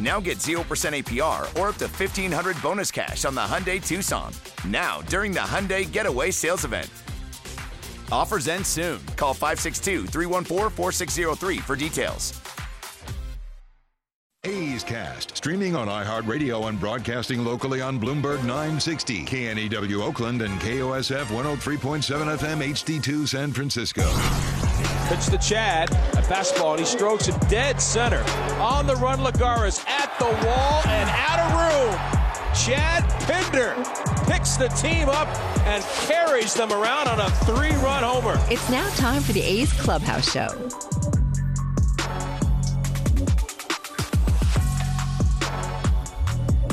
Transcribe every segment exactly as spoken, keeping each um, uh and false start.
Now get zero percent A P R or up to fifteen hundred dollars bonus cash on the Hyundai Tucson. Now, during the Hyundai Getaway Sales Event. Offers end soon. Call five six two, three one four, four six zero three for details. A's Cast, streaming on iHeartRadio and broadcasting locally on Bloomberg nine sixty, K N E W Oakland, and K O S F one oh three point seven F M H D two San Francisco. Pitch to Chad, a fastball, and he strokes it dead center. On the run, Lagares at the wall and out of room. Chad Pinder picks the team up and carries them around on a three-run homer. It's now time for the A's Clubhouse Show.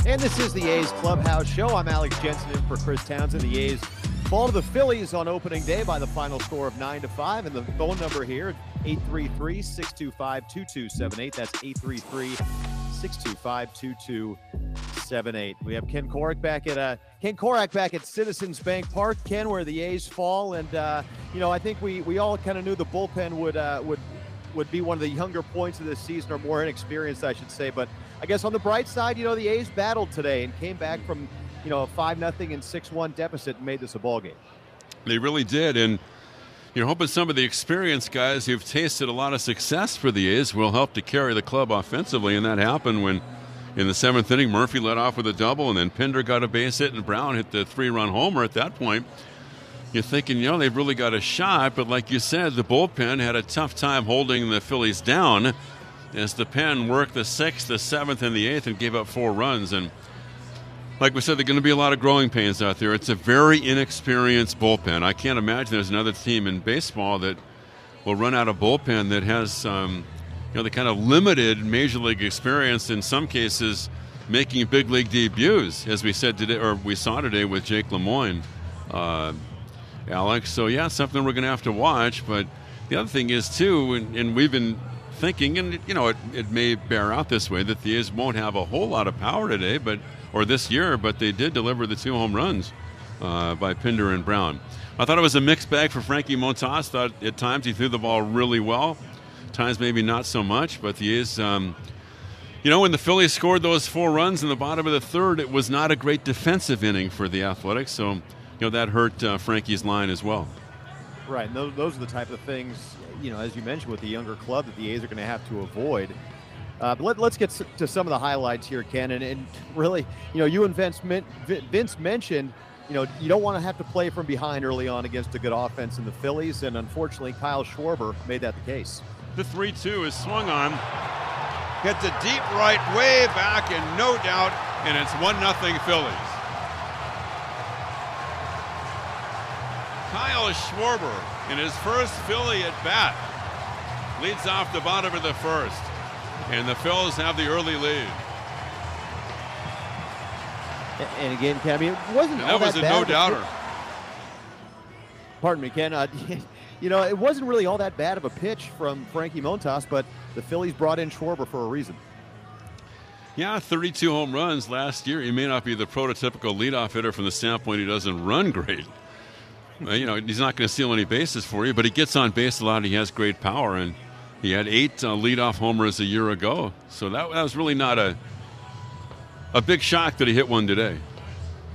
And this is the A's Clubhouse Show. I'm Alex Jensen in for Chris Townsend. The A's fall to the Phillies on opening day by the final score of nine to five. And the phone number here, eight three three, six two five, two two seven eight. That's eight three three, six two five, two two seven eight. We have Ken Korach back at uh, Ken Korach back at Citizens Bank Park, Ken, where the A's fall. And, uh, you know, I think we, we all kind of knew the bullpen would uh, would would be one of the younger points of this season, or more inexperienced, I should say. But I guess on the bright side, you know, the A's battled today and came back from, you know, a five nothing and six one deficit and made this a ballgame. They really did. And you're hoping some of the experienced guys who've tasted a lot of success for the A's will help to carry the club offensively. And that happened when, in the seventh inning, Murphy led off with a double, and then Pinder got a base hit, and Brown hit the three-run homer at that point. You're thinking, you know, they've really got a shot. But like you said, the bullpen had a tough time holding the Phillies down as the pen worked the sixth, the seventh, and the eighth and gave up four runs. And like we said, there are going to be a lot of growing pains out there. It's a very inexperienced bullpen. I can't imagine there's another team in baseball that will run out of bullpen that has, um, you know, the kind of limited major league experience, in some cases making big league debuts, as we said today, or we saw today with Jake Lemoyne. Uh, Alex. So, yeah, something we're going to have to watch. But the other thing is, too, and, and we've been thinking, and, you know, it, it may bear out this way, that the A's won't have a whole lot of power today, but or this year, but they did deliver the two home runs uh, by Pinder and Brown. I thought it was a mixed bag for Frankie Montas. Thought at times he threw the ball really well, times maybe not so much, but the A's, um, you know, when the Phillies scored those four runs in the bottom of the third, it was not a great defensive inning for the Athletics, so you know, that hurt uh, Frankie's line as well. Right, and those, those are the type of things, you know, as you mentioned, with the younger club that the A's are going to have to avoid. Uh, but let, let's get to some of the highlights here, Ken. And, and really, you know, you and Vince, Vince mentioned, you know, you don't want to have to play from behind early on against a good offense in the Phillies. And unfortunately, Kyle Schwarber made that the case. The three two is swung on. Hit the deep right way back, and no doubt, and it's one nothing Phillies. Kyle Schwarber, in his first Philly at bat, leads off the bottom of the first, and the Phillies have the early lead. And again, Ken, I mean, it wasn't all that bad. That was a no-doubter. Pardon me, Ken. Uh, you know, it wasn't really all that bad of a pitch from Frankie Montas, but the Phillies brought in Schwarber for a reason. Yeah, thirty-two home runs last year. He may not be the prototypical leadoff hitter from the standpoint he doesn't run great. You know, he's not going to steal any bases for you, but he gets on base a lot. He has great power, and he had eight uh, leadoff homers a year ago. So that, that was really not a a big shock that he hit one today.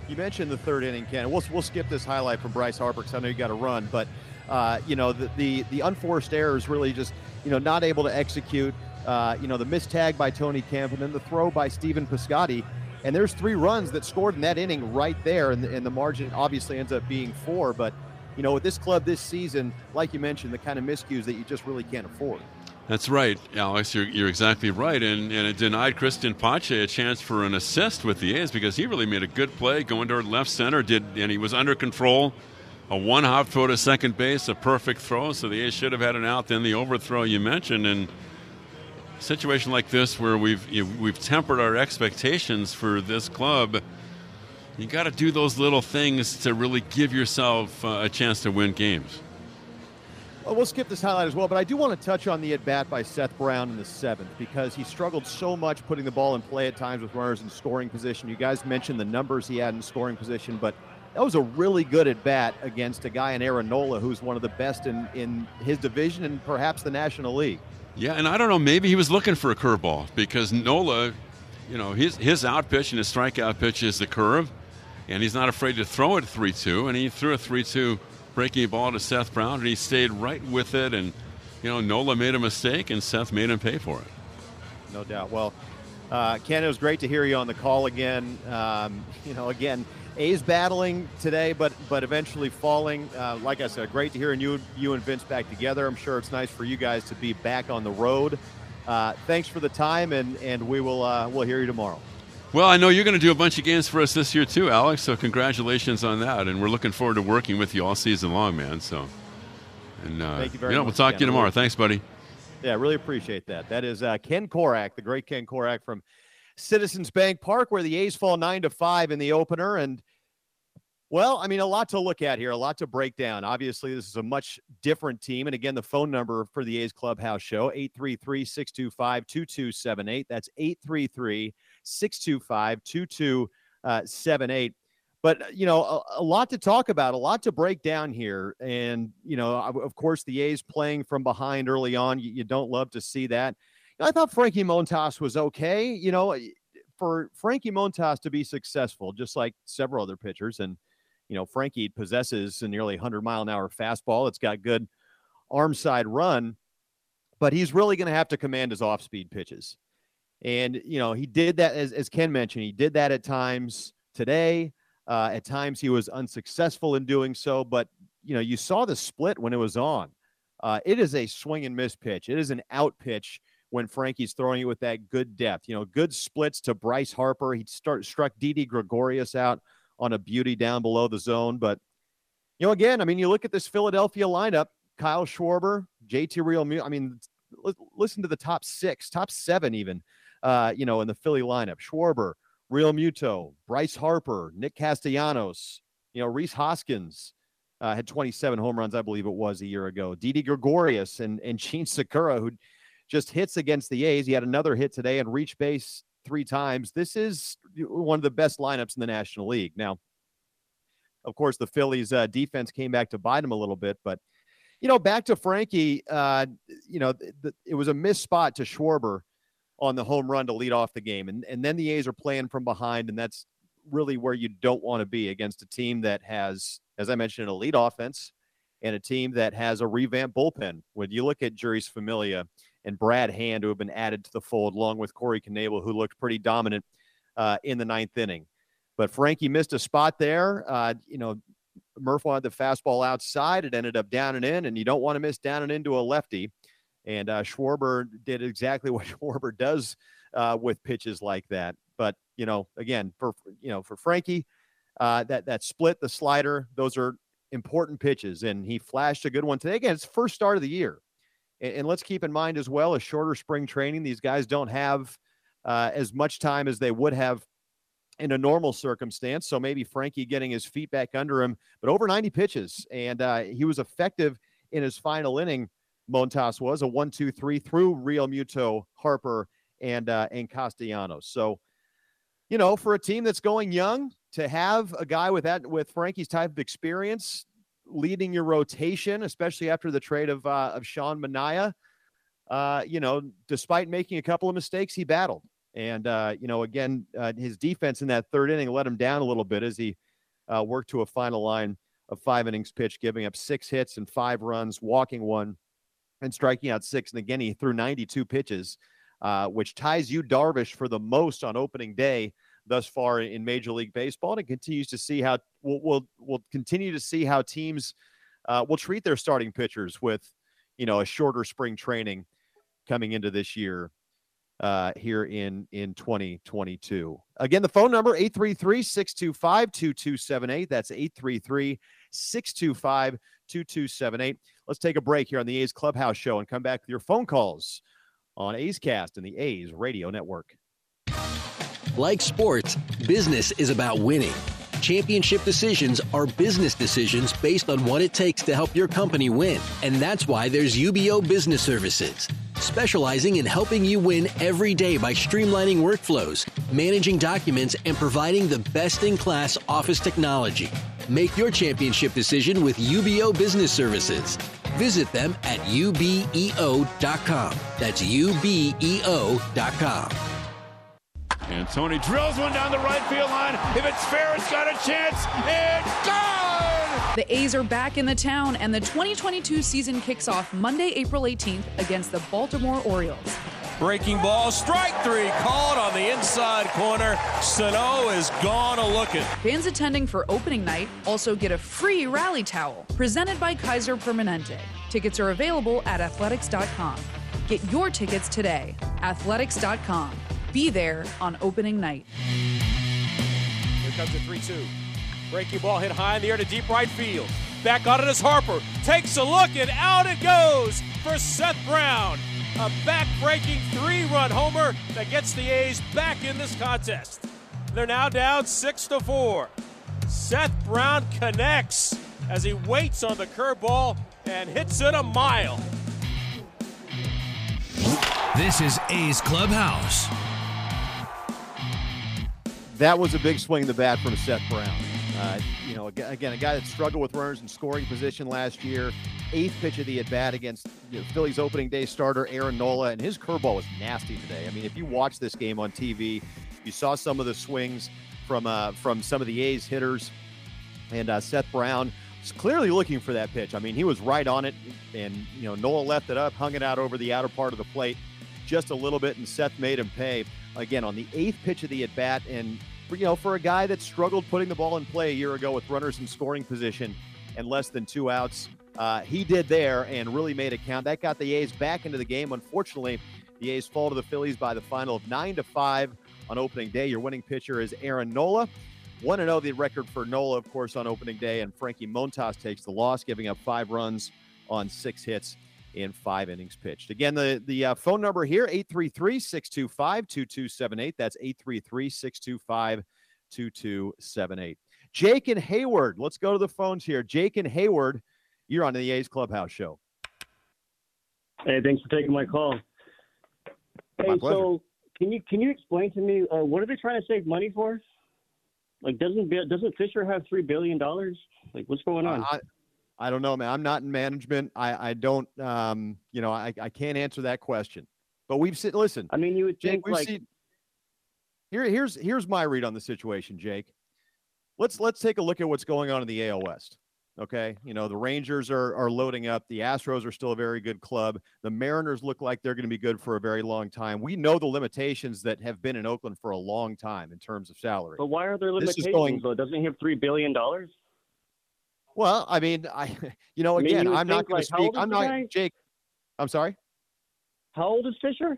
You mentioned the third inning, Ken. We'll we'll skip this highlight from Bryce Harper because I know you got to run, but uh, you know the, the the unforced errors really just you know not able to execute. Uh, you know the missed tag by Tony Kemp and then the throw by Stephen Piscotty. And there's three runs that scored in that inning right there, and the, and the margin obviously ends up being four. But, you know, with this club this season, like you mentioned, the kind of miscues that you just really can't afford. That's right, Alex. You're, you're exactly right. And, and it denied Christian Pache a chance for an assist with the A's because he really made a good play going toward left center, did, and he was under control. A one-hop throw to second base, a perfect throw, so the A's should have had an out. Then the overthrow you mentioned. And a situation like this where we've you know, we've tempered our expectations for this club, you got to do those little things to really give yourself uh, a chance to win games. Well, we'll skip this highlight as well, but I do want to touch on the at-bat by Seth Brown in the seventh because he struggled so much putting the ball in play at times with runners in scoring position. You guys mentioned the numbers he had in scoring position, but that was a really good at-bat against a guy in Aaron Nola who's one of the best in, in his division and perhaps the National League. Yeah, and I don't know, maybe he was looking for a curveball because Nola, you know, his, his out pitch and his strikeout pitch is the curve, and he's not afraid to throw it three two, and he threw a three two breaking ball to Seth Brown, and he stayed right with it, and, you know, Nola made a mistake, and Seth made him pay for it. No doubt. Well, uh, Ken, it was great to hear you on the call again. Um, you know, again, A's battling today, but but eventually falling. Uh, like I said, great to hear you, you and Vince back together. I'm sure it's nice for you guys to be back on the road. Uh, thanks for the time, and, and we will uh, we'll hear you tomorrow. Well, I know you're going to do a bunch of games for us this year too, Alex, so congratulations on that. And we're looking forward to working with you all season long, man. So, and uh, Thank you very you know, much, we'll talk Ken. to you tomorrow. Thanks, buddy. Yeah, really appreciate that. That is uh, Ken Korach, the great Ken Korach from Citizens Bank Park, where the A's fall nine to five in the opener. And, well, I mean, a lot to look at here, a lot to break down. Obviously, this is a much different team. And, again, the phone number for the A's Clubhouse Show, eight three three, six two five, two two seven eight. That's eight three three, six two five, two two seven eight. But, you know, a, a lot to talk about, a lot to break down here. And, you know, of course, the A's playing from behind early on. You, you don't love to see that. I thought Frankie Montas was okay. You know, for Frankie Montas to be successful, just like several other pitchers, and, you know, Frankie possesses a nearly one hundred mile an hour fastball. It's got good arm side run, but he's really going to have to command his off-speed pitches. And, you know, he did that, as, as Ken mentioned, he did that at times today. Uh, at times he was unsuccessful in doing so, but, you know, you saw the split when it was on. Uh, it is a swing and miss pitch. It is an out pitch when Frankie's throwing it with that good depth. You know, good splits to Bryce Harper. He start, struck Didi Gregorius out on a beauty down below the zone. But, you know, again, I mean, you look at this Philadelphia lineup, Kyle Schwarber, J T Realmuto. I mean, l- listen to the top six, top seven even, uh, you know, in the Philly lineup. Schwarber, Realmuto, Bryce Harper, Nick Castellanos, you know, Rhys Hoskins. Uh, had twenty-seven home runs, I believe it was, a year ago. Didi Gregorius and, and Gene Segura, who just hits against the A's. He had another hit today and reached base three times. This is one of the best lineups in the National League. Now, of course, the Phillies uh, defense came back to bite him a little bit, but, you know, back to Frankie, uh, you know, th- th- it was a missed spot to Schwarber on the home run to lead off the game. And, and then the A's are playing from behind, and that's really where you don't want to be against a team that has, as I mentioned, an elite offense and a team that has a revamped bullpen. When you look at Juris Familia and Brad Hand, who have been added to the fold, along with Corey Knebel, who looked pretty dominant uh, in the ninth inning. But Frankie missed a spot there. Uh, you know, Murph wanted the fastball outside. It ended up down and in, and you don't want to miss down and into a lefty. And uh, Schwarber did exactly what Schwarber does uh, with pitches like that. But, you know, again, for you know for Frankie, uh, that, that split, the slider, those are important pitches. And he flashed a good one today. Again, it's the first start of the year. And let's keep in mind as well, a shorter spring training. These guys don't have uh, as much time as they would have in a normal circumstance. So maybe Frankie getting his feet back under him, but over ninety pitches. And uh, he was effective in his final inning. Montas was a one, two, three through Realmuto, Harper, and, uh, and Castellanos. So, you know, for a team that's going young to have a guy with that, with Frankie's type of experience, leading your rotation, especially after the trade of uh, of Sean Manaea, uh, you know, despite making a couple of mistakes, he battled. And, uh, you know, again, uh, his defense in that third inning let him down a little bit as he uh, worked to a final line of five innings pitch, giving up six hits and five runs, walking one and striking out six. And again, he threw ninety-two pitches, uh, which ties Yu Darvish for the most on opening day thus far in Major League Baseball, and it continues to see how we'll we'll, we'll continue to see how teams uh, will treat their starting pitchers with, you know, a shorter spring training coming into this year uh, here in, in twenty twenty-two. Again, the phone number, eight three three, six two five, two two seven eight. That's eight three three, six two five, two two seven eight. Let's take a break here on the A's Clubhouse Show and come back with your phone calls on A's Cast and the A's Radio Network. Like sports, business is about winning. Championship decisions are business decisions based on what it takes to help your company win. And that's why there's U B O Business Services, specializing in helping you win every day by streamlining workflows, managing documents, and providing the best-in-class office technology. Make your championship decision with U B O Business Services. Visit them at U B E O dot com. That's U B E O dot com. And Tony drills one down the right field line. If it's fair, it's got a chance. It's gone! The A's are back in the town, and the twenty twenty-two season kicks off Monday, April eighteenth against the Baltimore Orioles. Breaking ball, strike three, called on the inside corner. Sano is gone a-looking. Fans attending for opening night also get a free rally towel presented by Kaiser Permanente. Tickets are available at athletics dot com. Get your tickets today, athletics dot com. Be there on opening night. Here comes a three two. Breaking ball hit high in the air to deep right field. Back on it is Harper. Takes a look and out it goes for Seth Brown. A back-breaking three-run homer that gets the A's back in this contest. They're now down six to four. Seth Brown connects as he waits on the curveball and hits it a mile. This is A's Clubhouse. That was a big swing in the bat from Seth Brown. Uh, you know, again, a guy that struggled with runners in scoring position last year. Eighth pitch of the at-bat against you know, Phillies opening day starter Aaron Nola, and his curveball was nasty today. I mean, if you watch this game on T V, you saw some of the swings from uh, from some of the A's hitters, and uh, Seth Brown was clearly looking for that pitch. I mean, he was right on it, and you know Nola left it up, hung it out over the outer part of the plate just a little bit, and Seth made him pay. Again, on the eighth pitch of the at-bat, and you know, for a guy that struggled putting the ball in play a year ago with runners in scoring position and less than two outs, uh, he did there and really made it count. That got the A's back into the game. Unfortunately, the A's fall to the Phillies by the final of nine to five on opening day. Your winning pitcher is Aaron Nola. one and oh the record for Nola, of course, on opening day, and Frankie Montas takes the loss, giving up five runs on six hits in five innings pitched. Again, the, the uh, phone number here, eight three three, six two five, two two seven eight. That's eight three three, six two five, two two seven eight. Jake and Hayward, let's go to the phones here. Jake and Hayward, you're on the A's Clubhouse Show. Hey, thanks for taking my call. Hey, my so can you can you explain to me, uh, what are they trying to save money for? Like, doesn't doesn't Fisher have three billion dollars? Like, what's going on? Uh, I- I don't know, man. I'm not in management. I, I don't, um, you know, I, I can't answer that question. But we've seen, listen. I mean, you would think Jake, like. Seen, here, here's here's my read on the situation, Jake. Let's let's take a look at what's going on in the A L West. Okay, you know, the Rangers are are loading up. The Astros are still a very good club. The Mariners look like they're going to be good for a very long time. We know the limitations that have been in Oakland for a long time in terms of salary. But why are there limitations going, though? Doesn't he have three billion dollars? Well, I mean, I, you know, again, I'm not going to speak. I'm not, Jake, I'm sorry. How old is Fisher?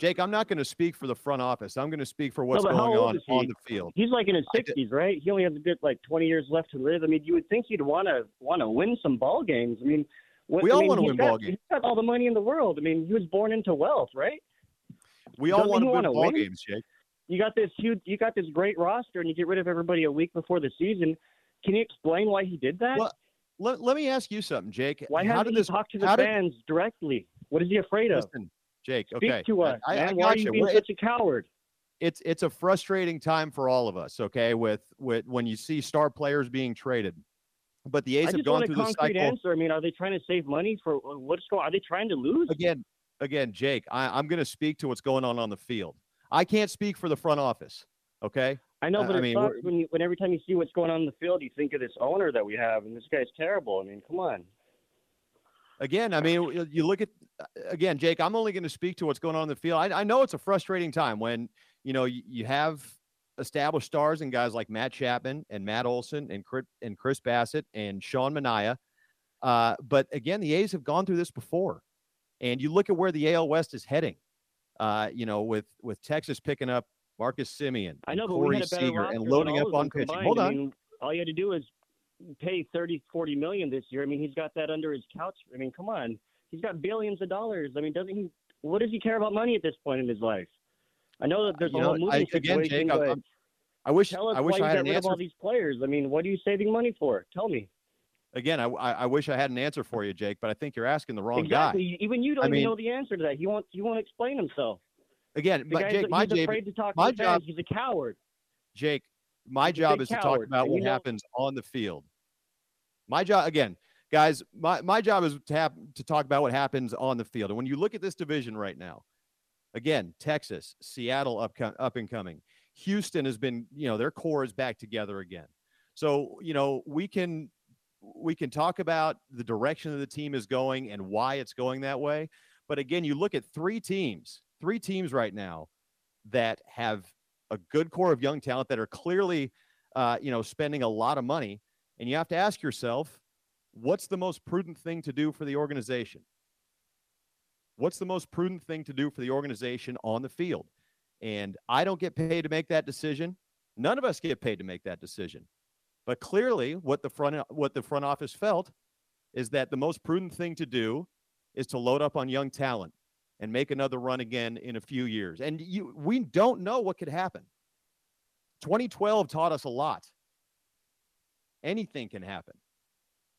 Jake, I'm not going to speak for the front office. I'm going to speak for what's going on on the field. He's like in his sixties, right? He only has a bit like twenty years left to live. I mean, you would think he'd want to want to win some ball games. I mean, we all want to win ball games. He's got all the money in the world. I mean, he was born into wealth, right? We all want to win ball games, Jake. You got this huge, you got this great roster, and you get rid of everybody a week before the season. Can you explain why he did that? Well, let, let me ask you something, Jake. Why hasn't he talked to the fans did, directly? What is he afraid of? Listen, Jake, Speak okay. to us, I, man. I, I why are you being well, such a coward? It's it's a frustrating time for all of us, okay, with, with when you see star players being traded. But the A's have gone through this cycle. I just want a concrete answer. I mean, are they trying to save money for what's going on? Are they trying to lose? Again, again, Jake, I, I'm going to speak to what's going on on the field. I can't speak for the front office, okay? I know, but I mean, it sucks when, you, when every time you see what's going on in the field, you think of this owner that we have, and this guy's terrible. I mean, come on. Again, I mean, you look at – again, Jake, I'm only going to speak to what's going on in the field. I, I know it's a frustrating time when, you know, you, you have established stars and guys like Matt Chapman and Matt Olson and Chris, and Chris Bassett and Sean Manaea. Uh, but, again, the A's have gone through this before. And you look at where the A L West is heading, uh, you know, with with Texas picking up Marcus Semien, I know, but Corey we had a better Seager, and loading up on pitching. Combined. Hold on. I mean, all you had to do is pay thirty, forty million this year. I mean, he's got that under his couch. I mean, come on. He's got billions of dollars. I mean, doesn't he? What does he care about money at this point in his life? I know that there's you a know, whole movie I, situation. Again, Jake, but I'm, I'm, I wish tell us I wish why I had an answer. All these players. I mean, what are you saving money for? Tell me. Again, I, I wish I had an answer for you, Jake, but I think you're asking the wrong exactly. guy. Even you don't I even mean, know the answer to that. He won't. He won't explain himself. Again, but Jake, my he's afraid to talk my to the job. Fans. He's a coward. Jake, my he's job is coward. to talk about and what happens know, on the field. My job again. Guys, my, my job is to, have, to talk about what happens on the field. And when you look at this division right now, again, Texas, Seattle up, up and coming. Houston has been, you know, their core is back together again. So, you know, we can we can talk about the direction that the team is going and why it's going that way. But again, you look at three teams, three teams right now that have a good core of young talent that are clearly, uh, you know, spending a lot of money. And you have to ask yourself, what's the most prudent thing to do for the organization? What's the most prudent thing to do for the organization on the field? And I don't get paid to make that decision. None of us get paid to make that decision. But clearly what the front, what the front office felt is that the most prudent thing to do is to load up on young talent and make another run again in a few years. And you, we don't know what could happen. twenty twelve taught us a lot. Anything can happen.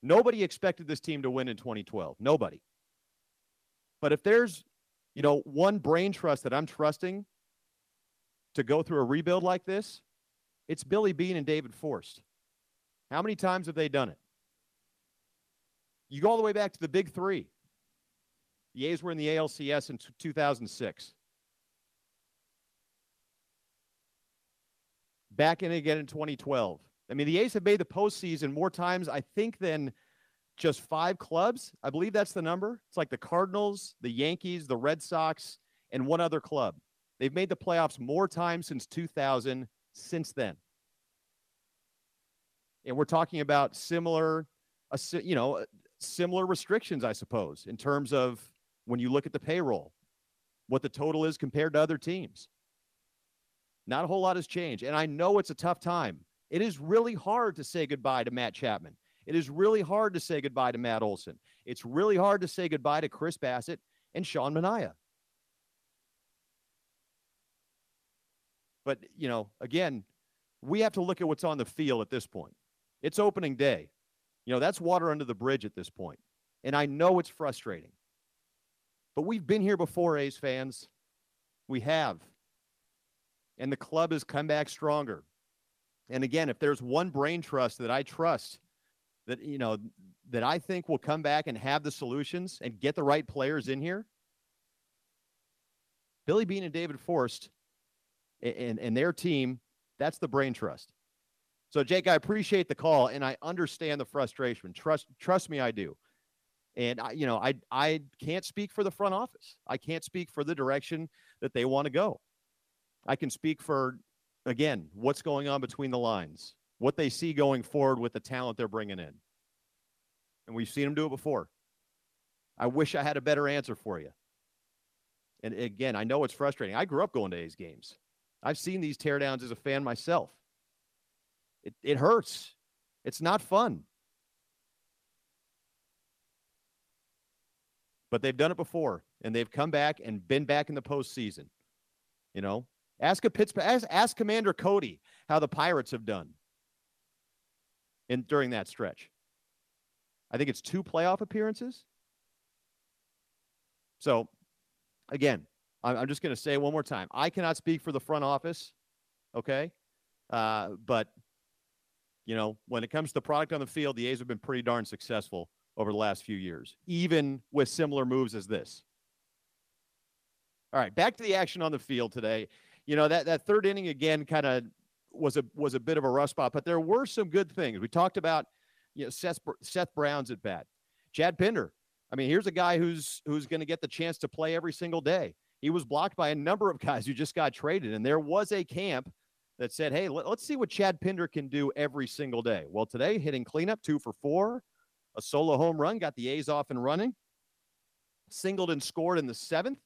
Nobody expected this team to win in twenty twelve. Nobody. But if there's, you know, one brain trust that I'm trusting to go through a rebuild like this, it's Billy Beane and David Forst. How many times have they done it? You go all the way back to the big three. The A's were in the A L C S in two thousand six. Back in again in twenty twelve. I mean, the A's have made the postseason more times, I think, than just five clubs. I believe that's the number. It's like the Cardinals, the Yankees, the Red Sox, and one other club. They've made the playoffs more times since two thousand, since then. And we're talking about similar, uh, you know, similar restrictions, I suppose, in terms of when you look at the payroll, what the total is compared to other teams. Not a whole lot has changed. And I know it's a tough time. It is really hard to say goodbye to Matt Chapman. It is really hard to say goodbye to Matt Olson. It's really hard to say goodbye to Chris Bassett and Sean Manaea. But, you know, again, we have to look at what's on the field at this point. It's opening day. You know, that's water under the bridge at this point. And I know it's frustrating. But we've been here before, A's fans. We have. And the club has come back stronger. And again, if there's one brain trust that I trust that, you know, that I think will come back and have the solutions and get the right players in here, Billy Beane and David Forst and, and their team, that's the brain trust. So, Jake, I appreciate the call, and I understand the frustration. Trust trust me, I do. And, I, you know, I I can't speak for the front office. I can't speak for the direction that they want to go. I can speak for... Again, what's going on between the lines, what they see going forward with the talent they're bringing in. And we've seen them do it before. I wish I had a better answer for you. And again, I know it's frustrating. I grew up going to A's games. I've seen these teardowns as a fan myself. It, it hurts. It's not fun. But they've done it before, and they've come back and been back in the postseason, you know? Ask a Pittsburgh, ask, ask Commander Cody how the Pirates have done in during that stretch. I think it's two playoff appearances. So, again, I'm, I'm just going to say one more time: I cannot speak for the front office, okay? Uh, but you know, when it comes to product on the field, the A's have been pretty darn successful over the last few years, even with similar moves as this. All right, back to the action on the field today. You know, that, that third inning, again, kind of was a was a bit of a rough spot, but there were some good things. We talked about, you know, Seth, Seth Brown's at bat. Chad Pinder, I mean, here's a guy who's who's going to get the chance to play every single day. He was blocked by a number of guys who just got traded, and there was a camp that said, hey, let, let's see what Chad Pinder can do every single day. Well, today, hitting cleanup, two for four, a solo home run, got the A's off and running. singled and scored in the seventh.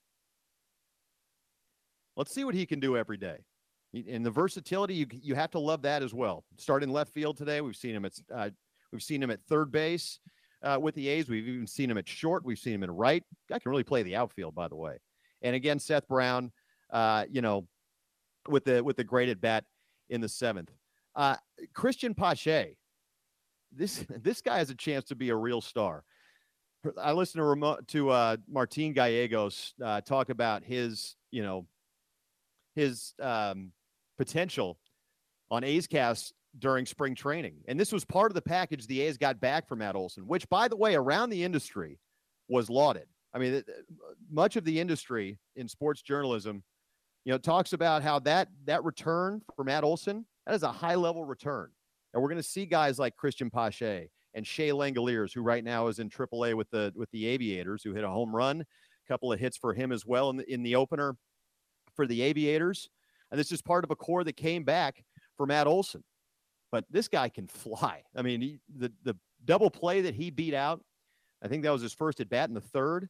Let's see what he can do every day. And the versatility, you you have to love that as well. Starting left field today, we've seen him at uh, we've seen him at third base uh, with the A's. We've even seen him at short. We've seen him at right. Guy can really play the outfield, by the way. And again, Seth Brown, uh, you know, with the with the great at bat in the seventh. Uh, Christian Pache, this this guy has a chance to be a real star. I listened to remote, to uh, Martin Gallegos uh, talk about his you know his um, potential on A's Cast during spring training, and this was part of the package the A's got back from Matt Olson, which, by the way, around the industry was lauded. I mean, much of the industry in sports journalism, you know, talks about how that that return for Matt Olson, that is a high-level return. And we're going to see guys like Christian Pache and Shea Langoliers, who right now is in triple A with the with the Aviators, who hit a home run, a couple of hits for him as well in the, in the opener for the Aviators. And this is part of a core that came back for Matt Olson. But this guy can fly. I mean, he, the, the double play that he beat out, I think that was his first at-bat in the third.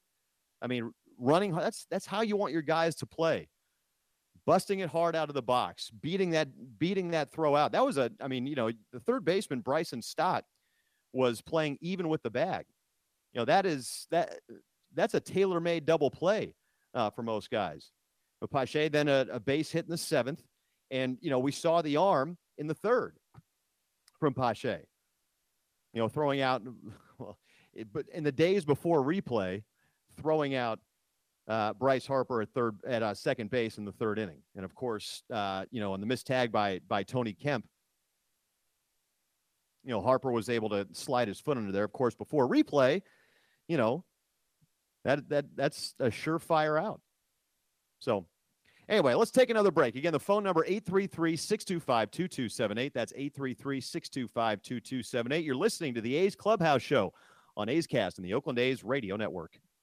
I mean, running, that's that's how you want your guys to play. Busting it hard out of the box, beating that beating that throw out. That was a, I mean, you know, the third baseman, Bryson Stott, was playing even with the bag. You know, that is, that that's a tailor-made double play uh, for most guys. But Pache, then a, a base hit in the seventh. And, you know, we saw the arm in the third from Pache. You know, throwing out, well, it, but in the days before replay, throwing out uh, Bryce Harper at third at uh, second base in the third inning. And of course, uh, you know, on the missed tag by, by Tony Kemp, you know, Harper was able to slide his foot under there. Of course, before replay, you know, that, that, that's a surefire out. So anyway, let's take another break. Again, the phone number eight three three, six two five, two two seven eight. That's eight three three, six two five, two two seven eight. You're listening to the A's Clubhouse Show on A's Cast and the Oakland A's Radio Network.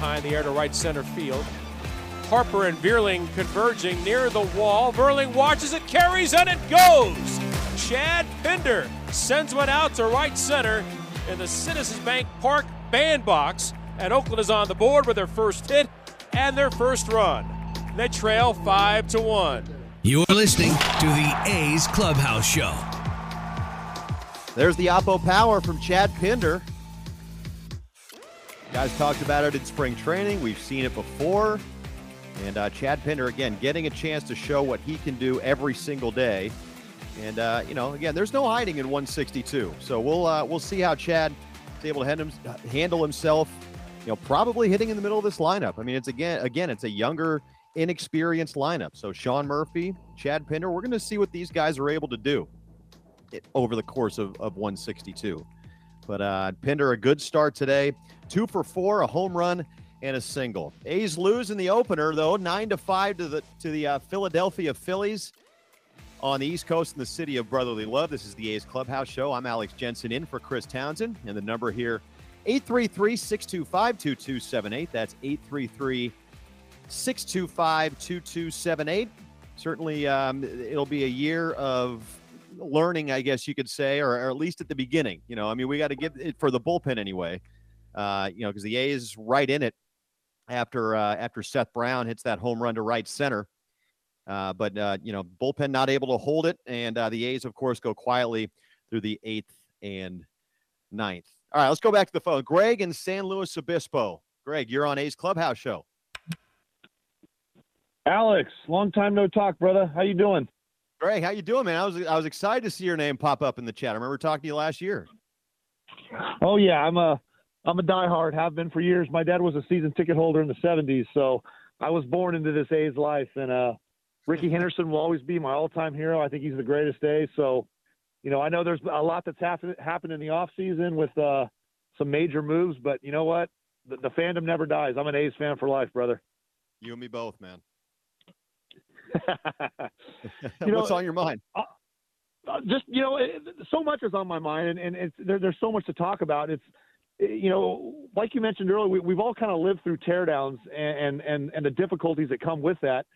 High in the air to right center field. Harper and Vierling converging near the wall. Vierling watches it, carries, and it goes! Chad Pinder sends one out to right center in the Citizens Bank Park bandbox, and Oakland is on the board with their first hit and their first run. They trail five to one. You're listening to the A's Clubhouse Show. There's the oppo power from Chad Pinder. Guys talked about it in spring training. We've seen it before. And uh, Chad Pinder, again, getting a chance to show what he can do every single day. And, uh, you know, again, there's no hiding in one sixty-two. So we'll uh, we'll see how Chad is able to him, handle himself, you know, probably hitting in the middle of this lineup. I mean, it's again, again, it's a younger, inexperienced lineup. So Sean Murphy, Chad Pinder, we're going to see what these guys are able to do over the course of, of one sixty-two. But uh, Pinder, a good start today. Two for four, a home run, and a single. A's lose in the opener, though, nine to five to the to the uh, Philadelphia Phillies on the East Coast in the city of brotherly love. This is the A's Clubhouse Show. I'm Alex Jensen in for Chris Townsend. And the number here, eight three three, six two five, two two seven eight. That's eight three three, six two five, two two seven eight. Certainly, um, it'll be a year of learning, I guess you could say, or, or at least at the beginning. You know, I mean, we got to get it for the bullpen anyway, uh, you know, because the A's right in it after uh, after Seth Brown hits that home run to right center. Uh, but, uh, you know, bullpen not able to hold it. And uh, the A's, of course, go quietly through the eighth and ninth. All right, let's go back to the phone. Greg in San Luis Obispo. Greg, you're on A's Clubhouse Show. Alex, long time no talk, brother. How you doing? Greg, how you doing, man? I was I was excited to see your name pop up in the chat. I remember talking to you last year. Oh yeah, I'm a I'm a diehard. Have been for years. My dad was a season ticket holder in the seventies, so I was born into this A's life. And uh, Rickey Henderson will always be my all-time hero. I think he's the greatest A's. So, you know, I know there's a lot that's happened happened in the off season with uh, some major moves, but you know what? The, the fandom never dies. I'm an A's fan for life, brother. You and me both, man. You know, what's on your mind? Uh, uh, just, you know, it, so much is on my mind, and, and it's, there, there's so much to talk about. It's, you know, like you mentioned earlier, we, we've all kind of lived through teardowns and, and, and the difficulties that come with that.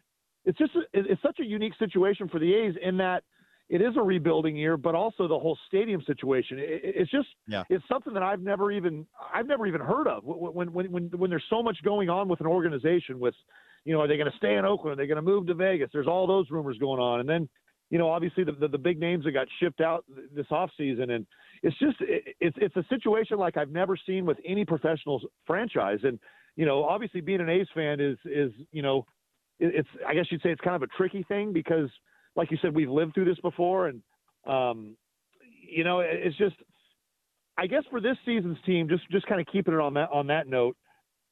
It's just, it, it's such a unique situation for the A's in that it is a rebuilding year, but also the whole stadium situation. It, it's just, yeah. It's something that I've never even, I've never even heard of when, when, when, when there's so much going on with an organization with, you know, are they going to stay in Oakland? Are they going to move to Vegas? There's all those rumors going on. And then, you know, obviously the, the, the big names that got shipped out this offseason. And it's just it, it's it's a situation like I've never seen with any professional franchise. And, you know, obviously being an A's fan is, is you know, it, it's I guess you'd say it's kind of a tricky thing because, like you said, we've lived through this before. And, um, you know, it, it's just I guess for this season's team, just just kind of keeping it on that on that note.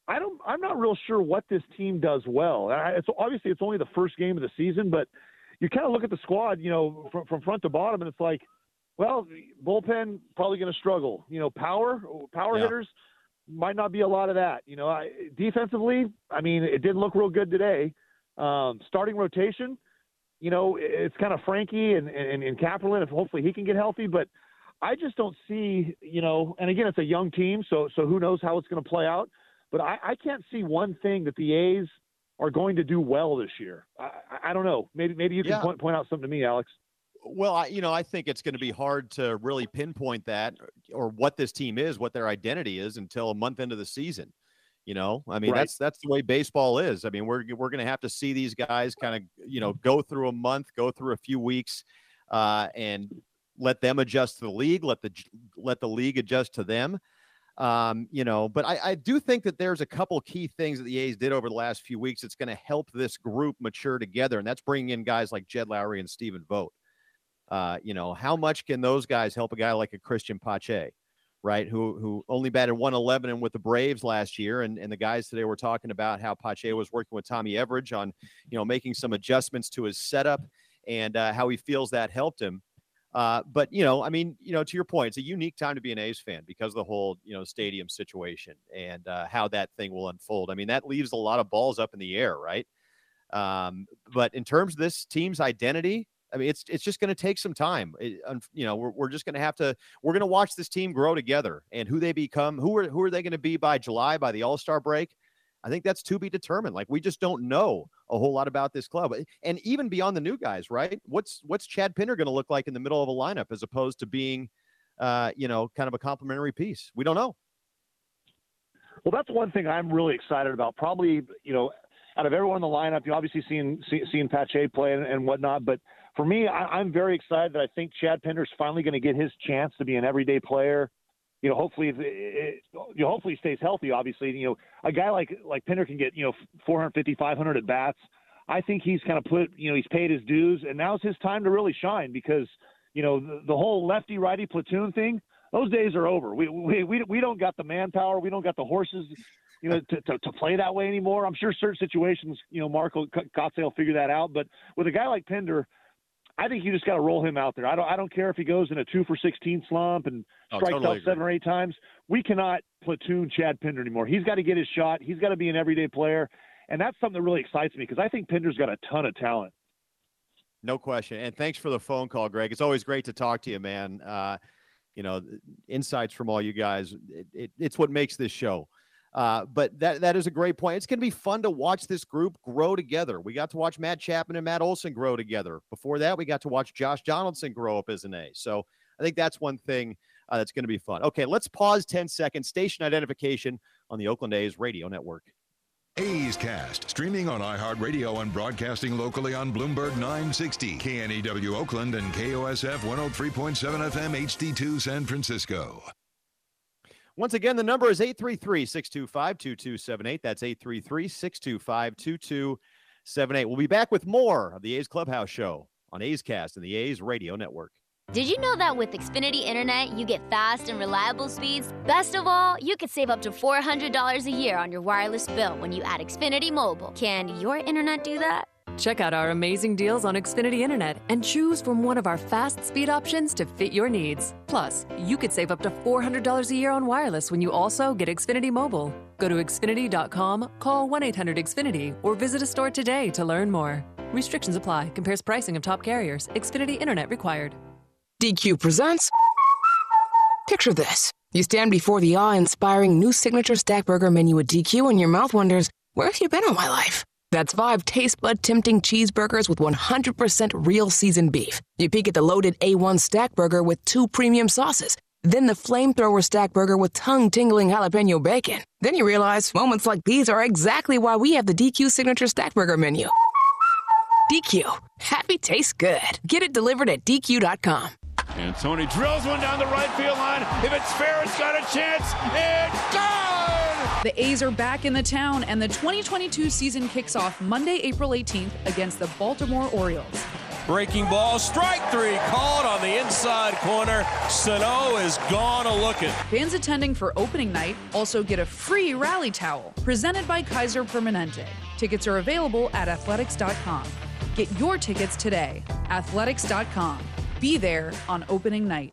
I don't, I'm not real sure what this team does well. I, it's obviously it's only the first game of the season, but you kind of look at the squad, you know, from, from front to bottom, and it's like, well, bullpen probably going to struggle. You know, power, power yeah. hitters might not be a lot of that. You know, I, defensively, I mean, it didn't look real good today. Um, starting rotation, you know, it's kind of Frankie and and, and Kaplan, if hopefully he can get healthy, but I just don't see, you know, and again, it's a young team, so so who knows how it's going to play out. But I, I can't see one thing that the A's are going to do well this year. I, I don't know. Maybe maybe you can yeah. point, point out something to me, Alex. Well, I, you know, I think it's going to be hard to really pinpoint that or what this team is, what their identity is until a month into the season. You know, I mean, right. that's that's the way baseball is. I mean, we're we're going to have to see these guys kind of, you know, go through a month, go through a few weeks uh, and let them adjust to the league, let the let the league adjust to them. Um, you know, but I, I do think that there's a couple key things that the A's did over the last few weeks that's going to help this group mature together, and that's bringing in guys like Jed Lowry and Stephen Vogt. Uh, you know, how much can those guys help a guy like a Christian Pache, right, who who only batted one eleven and with the Braves last year, and, and the guys today were talking about how Pache was working with Tommy Everidge on, you know, making some adjustments to his setup and uh, how he feels that helped him. Uh, but, you know, I mean, you know, to your point, it's a unique time to be an A's fan because of the whole, you know, stadium situation and uh, how that thing will unfold. I mean, that leaves a lot of balls up in the air, right? Um, but in terms of this team's identity, I mean, it's it's just going to take some time. It, you know, we're we're just going to have to we're going to watch this team grow together and who they become. Who are who are they going to be by July, by the All-Star break? I think that's to be determined. Like, we just don't know a whole lot about this club. And even beyond the new guys, right? What's what's Chad Pinder going to look like in the middle of a lineup as opposed to being, uh, you know, kind of a complimentary piece? We don't know. Well, that's one thing I'm really excited about. Probably, you know, out of everyone in the lineup, you obviously seen, see, seeing Pache play and, and whatnot. But for me, I, I'm very excited that I think Chad Pinder's finally going to get his chance to be an everyday player. You know, hopefully, it, it, you know, hopefully he stays healthy. Obviously, you know, a guy like like Pinder can get, you know, four fifty, five hundred at bats. I think he's kind of put, you know, he's paid his dues, and now's his time to really shine because, you know, the, the whole lefty righty platoon thing. those days are over. We we we, we don't got the manpower. We don't got the horses, you know, to, to, to play that way anymore. I'm sure certain situations, you know, Mark Kotsay will figure that out. But with a guy like Pinder, I think you just got to roll him out there. I don't I don't care if he goes in a two for sixteen slump and oh, strikes totally out agree. seven or eight times. We cannot platoon Chad Pinder anymore. He's got to get his shot. He's got to be an everyday player. And that's something that really excites me because I think Pinder's got a ton of talent. No question. And thanks for the phone call, Greg. It's always great to talk to you, man. Uh, you know, insights from all you guys. It, it, it's what makes this show. Uh, but that that is a great point. It's going to be fun to watch this group grow together. We got to watch Matt Chapman and Matt Olson grow together. Before that, we got to watch Josh Donaldson grow up as an ace. So I think that's one thing uh, that's going to be fun. Okay, let's pause ten seconds. Station identification on the Oakland A's radio network. A's Cast, streaming on iHeartRadio and broadcasting locally on Bloomberg nine sixty, K N E W Oakland, and K O S F one oh three point seven F M H D two San Francisco. Once again, the number is eight three three, six two five, two two seven eight. That's eight three three, six two five, two two seven eight. We'll be back with more of the A's Clubhouse Show on A's Cast and the A's Radio Network. Did you know that with Xfinity Internet, you get fast and reliable speeds? Best of all, you could save up to four hundred dollars a year on your wireless bill when you add Xfinity Mobile. Can your internet do that? Check out our amazing deals on Xfinity Internet and choose from one of our fast speed options to fit your needs. Plus, you could save up to four hundred dollars a year on wireless when you also get Xfinity Mobile. Go to Xfinity dot com, call one eight hundred X Finity, or visit a store today to learn more. Restrictions apply. Compares pricing of top carriers. Xfinity Internet required. D Q presents. Picture this. You stand before the awe-inspiring new signature Stackburger menu at D Q and your mouth wonders, where have you been all my life? That's five taste bud tempting cheeseburgers with one hundred percent real seasoned beef. You peek at the loaded A one Stackburger with two premium sauces. Then the flamethrower Stackburger with tongue-tingling jalapeno bacon. Then you realize moments like these are exactly why we have the D Q signature Stackburger menu. D Q. Happy tastes good. Get it delivered at D Q dot com. And Tony drills one down the right field line. If it's fair, it's got a chance. It's gone! The A's are back in the town, and the twenty twenty-two season kicks off Monday, April eighteenth against the Baltimore Orioles. Breaking ball, strike three, called on the inside corner. Sano is gone a-looking. Fans attending for opening night also get a free rally towel presented by Kaiser Permanente. Tickets are available at athletics dot com. Get your tickets today, athletics dot com. Be there on opening night.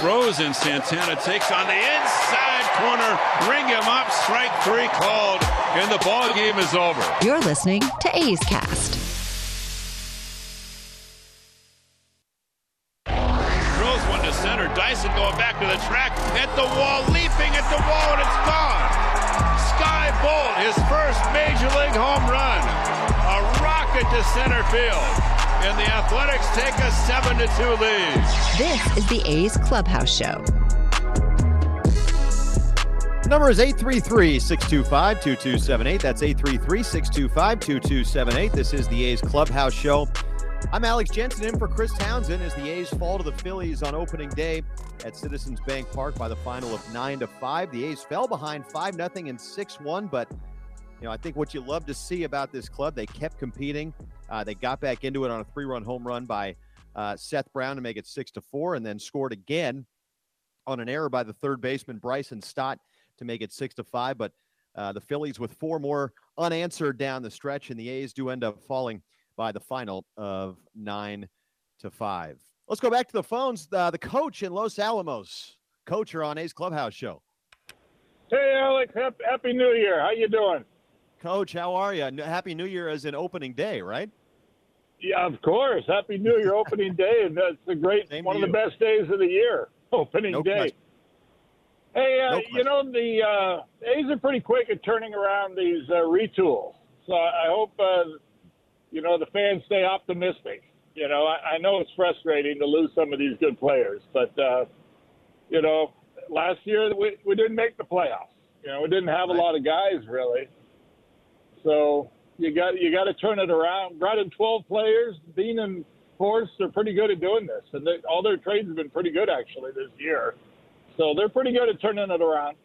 Throws and Santana takes on the inside corner. Ring him up. Strike three called, and the ball game is over. You're listening to A's Cast. Throws one to center. Dyson going back to the track at the wall, leaping at the wall, and it's gone. Sky Bolt, his first major league home run, a rocket to center field. And the Athletics take a seven to two lead. This is the A's Clubhouse Show. Number is eight three three, six two five, two two seven eight. That's eight three three, six two five, two two seven eight. This is the A's Clubhouse Show. I'm Alex Jensen in for Chris Townsend as the A's fall to the Phillies on opening day at Citizens Bank Park by the final of nine to five. The A's fell behind five nothing and six one, but you know, I think what you love to see about this club, they kept competing. Uh, they got back into it on a three-run home run by uh, Seth Brown to make it six to four, and then scored again on an error by the third baseman Bryson Stott to make it six to five. But uh, the Phillies with four more unanswered down the stretch, and the A's do end up falling by the final of nine to five. Let's go back to the phones. Uh, the coach in Los Alamos. Coach, you're on A's Clubhouse Show. Hey, Alex. Happy New Year. How you doing? Coach, how are you? Happy New Year as in opening day, right? Yeah, of course. Happy New Year, opening day. And that's the great, Same one of you. the best days of the year, opening no day. Question. Hey, uh, no you know, the uh, A's are pretty quick at turning around these uh, retools. So I hope, uh, you know, the fans stay optimistic. You know, I, I know it's frustrating to lose some of these good players, but, uh, you know, last year we, we didn't make the playoffs. You know, we didn't have a lot of guys really. So you got you got to turn it around. Brought in twelve players. Dean and Forst are pretty good at doing this, and they, all their trades have been pretty good actually this year. So they're pretty good at turning it around.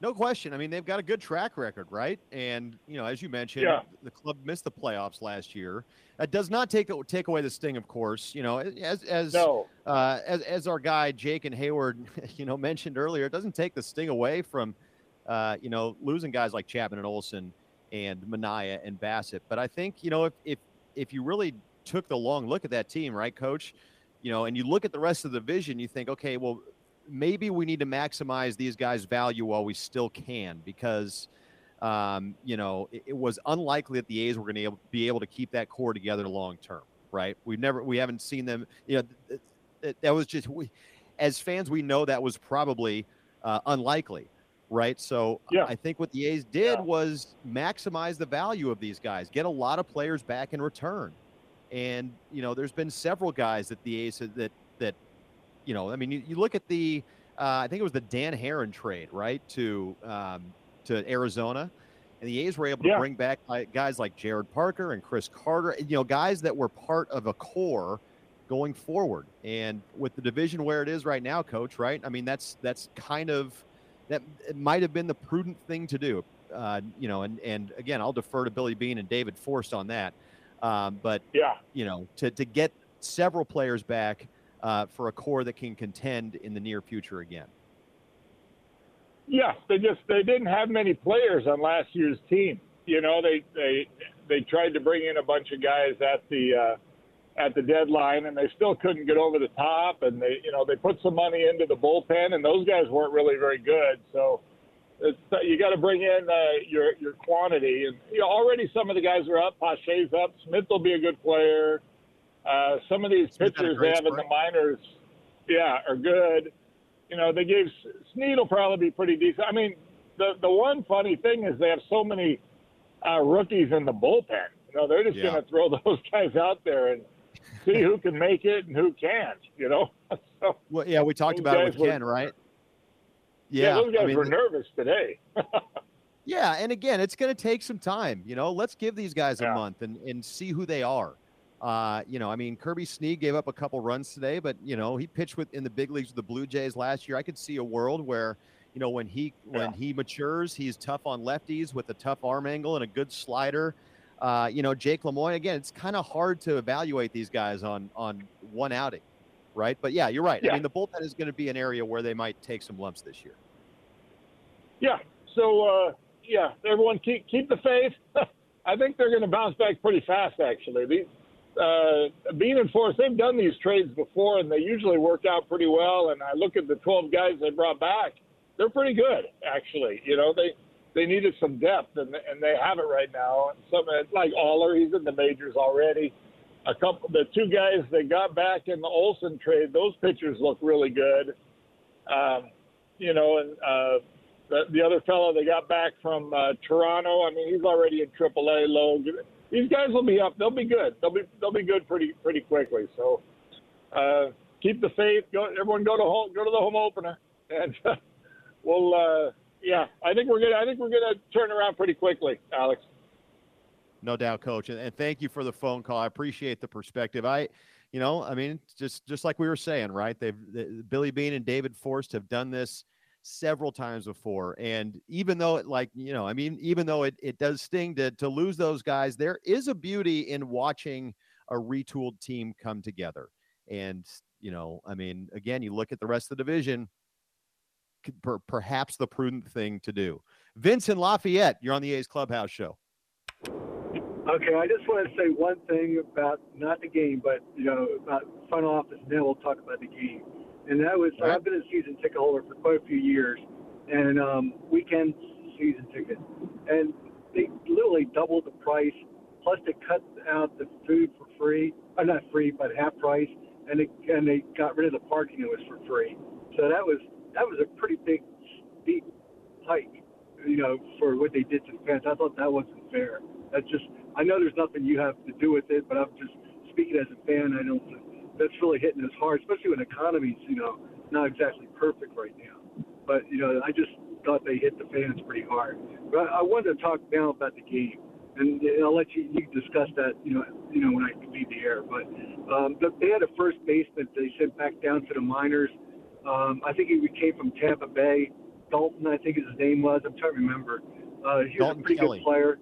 No question. I mean, they've got a good track record, right? And, you know, as you mentioned, yeah. the club missed the playoffs last year. That does not take take away the sting, of course. You know, as as no. uh, as as our guy Jake and Hayward, you know, mentioned earlier, it doesn't take the sting away from, uh, you know, losing guys like Chapman and Olsen and Minaya and Bassett. But I think, you know, if if if you really took the long look at that team, right, Coach, you know, and you look at the rest of the division, you think, okay, well, maybe we need to maximize these guys' value while we still can, because, um, you know, it, it was unlikely that the A's were going to be able to keep that core together long term, right? We've never, we haven't seen them, you know, th- th- that was just, we, as fans, we know that was probably uh, unlikely, right? So yeah. I think what the A's did yeah. was maximize the value of these guys, get a lot of players back in return. And, you know, there's been several guys that the A's that, that, you know, I mean, you, you look at the, uh, I think it was the Dan Heron trade, right, to um, to Arizona, and the A's were able to yeah. bring back guys like Jared Parker and Chris Carter, you know, guys that were part of a core going forward. And with the division where it is right now, Coach, right? I mean, that's that's kind of, that it might have been the prudent thing to do, uh, you know, and, and again, I'll defer to Billy Beane and David Forst on that. Um, but, yeah, you know, to, to get several players back, Uh, for a core that can contend in the near future again. Yes, they just they didn't have many players on last year's team. You know, they they they tried to bring in a bunch of guys at the uh, at the deadline, and they still couldn't get over the top. And they you know they put some money into the bullpen, and those guys weren't really very good. So it's, you got to bring in uh, your your quantity. And you know, already some of the guys are up. Pache's up. Smith will be a good player. Uh, some of these pitchers they have sport. in the minors, yeah, are good. You know, they gave Snead will probably be pretty decent. I mean, the the one funny thing is they have so many uh, rookies in the bullpen. You know, they're just yeah. going to throw those guys out there and see who can make it and who can't. You know, so well, yeah, we talked about it with were, Ken, right? Yeah, yeah those guys I mean, were nervous today. yeah, and again, it's going to take some time. You know, let's give these guys a yeah. month and, and see who they are. Uh, you know, I mean, Kirby Sneed gave up a couple runs today, but, you know, he pitched with in the big leagues with the Blue Jays last year. I could see a world where, you know, when he when yeah. he matures, he's tough on lefties with a tough arm angle and a good slider. Uh, you know, Jake Lemoyne, again, it's kind of hard to evaluate these guys on on one outing, right? But, yeah, you're right. Yeah. I mean, the bullpen is going to be an area where they might take some lumps this year. Yeah. So, uh, yeah, everyone keep, keep the faith. I think they're going to bounce back pretty fast, actually. These Uh, Beane and Forst, they've done these trades before, and they usually work out pretty well. And I look at the twelve guys they brought back; they're pretty good, actually. You know, they they needed some depth, and and they have it right now. And some like Aller, he's in the majors already. A couple, the two guys they got back in the Olsen trade, those pitchers look really good. Um, you know, and uh, the the other fellow they got back from uh, Toronto, I mean, he's already in Triple A low. These guys will be up. They'll be good. They'll be they'll be good pretty pretty quickly. So uh, keep the faith. Go, everyone, go to home, go to the home opener, and uh, we'll uh, yeah. I think we're gonna I think we're gonna turn around pretty quickly, Alex. No doubt, Coach, and, and thank you for the phone call. I appreciate the perspective. I, you know, I mean, just just like we were saying, right? They've they, Billy Beane and David Forst have done this several times before, and even though it like you know I mean even though it it does sting to to lose those guys, there is a beauty in watching a retooled team come together. And you know I mean again you look at the rest of the division, per, perhaps the prudent thing to do. Vince in Lafayette, you're on the A's Clubhouse Show. Okay, I just want to say one thing about not the game, but you know about front office, and then we'll talk about the game. And that was, right. I've been a season ticket holder for quite a few years, and um, weekend season ticket. And they literally doubled the price, plus they cut out the food for free, or not free, but half price, and they, and they got rid of the parking that was for free. So that was that was a pretty big, steep hike, you know, for what they did to the fans. I thought that wasn't fair. That's just, I know there's nothing you have to do with it, but I'm just speaking as a fan, I don't think that's really hitting us hard, especially when economy's, you know, not exactly perfect right now. But, you know, I just thought they hit the fans pretty hard. But I wanted to talk now about the game, and I'll let you, you discuss that, you know, you know, when I leave the air. But um, they had a first baseman they sent back down to the minors. Um, I think he came from Tampa Bay. Dalton, I think his name was. I'm trying to remember. Uh, he was a pretty good player.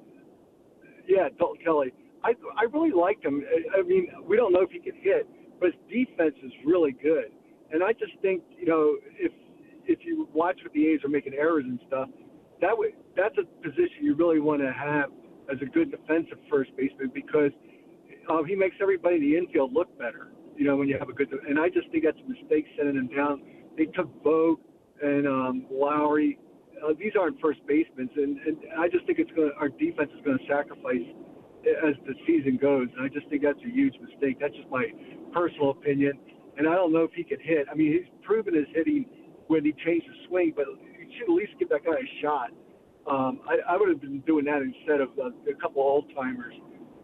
Yeah, Dalton Kelly. I I really liked him. I, I mean, we don't know if he could hit, but his defense is really good. And I just think, you know, if if you watch what the A's are making errors and stuff, that would that's a position you really want to have as a good defensive first baseman, because uh, he makes everybody in the infield look better, you know, when you have a good – and I just think that's a mistake sending him down. They took Vogt and um, Lowry. Uh, these aren't first basemen, and, and I just think it's going to, our defense is going to sacrifice as the season goes, and I just think that's a huge mistake. That's just my personal opinion, and I don't know if he could hit. I mean, he's proven his hitting when he changed his swing, but you should at least give that guy a shot. Um, I, I would have been doing that instead of uh, a couple old-timers,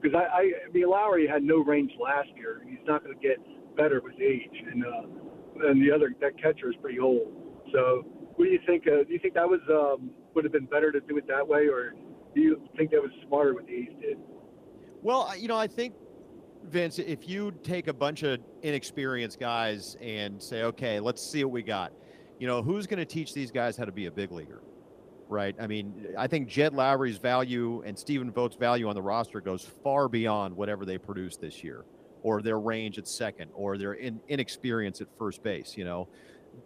because I, I, I mean, Lowry had no range last year. He's not going to get better with age, and uh, and the other, that catcher is pretty old. So what do you think? Uh, do you think that was um, would have been better to do it that way, or do you think that was smarter what the A's did? Well, you know, I think, Vince, if you take a bunch of inexperienced guys and say, okay, let's see what we got, you know, who's going to teach these guys how to be a big leaguer? Right. I mean, I think Jed Lowry's value and Stephen Vogt's value on the roster goes far beyond whatever they produce this year, or their range at second, or their in, inexperience at first base. You know,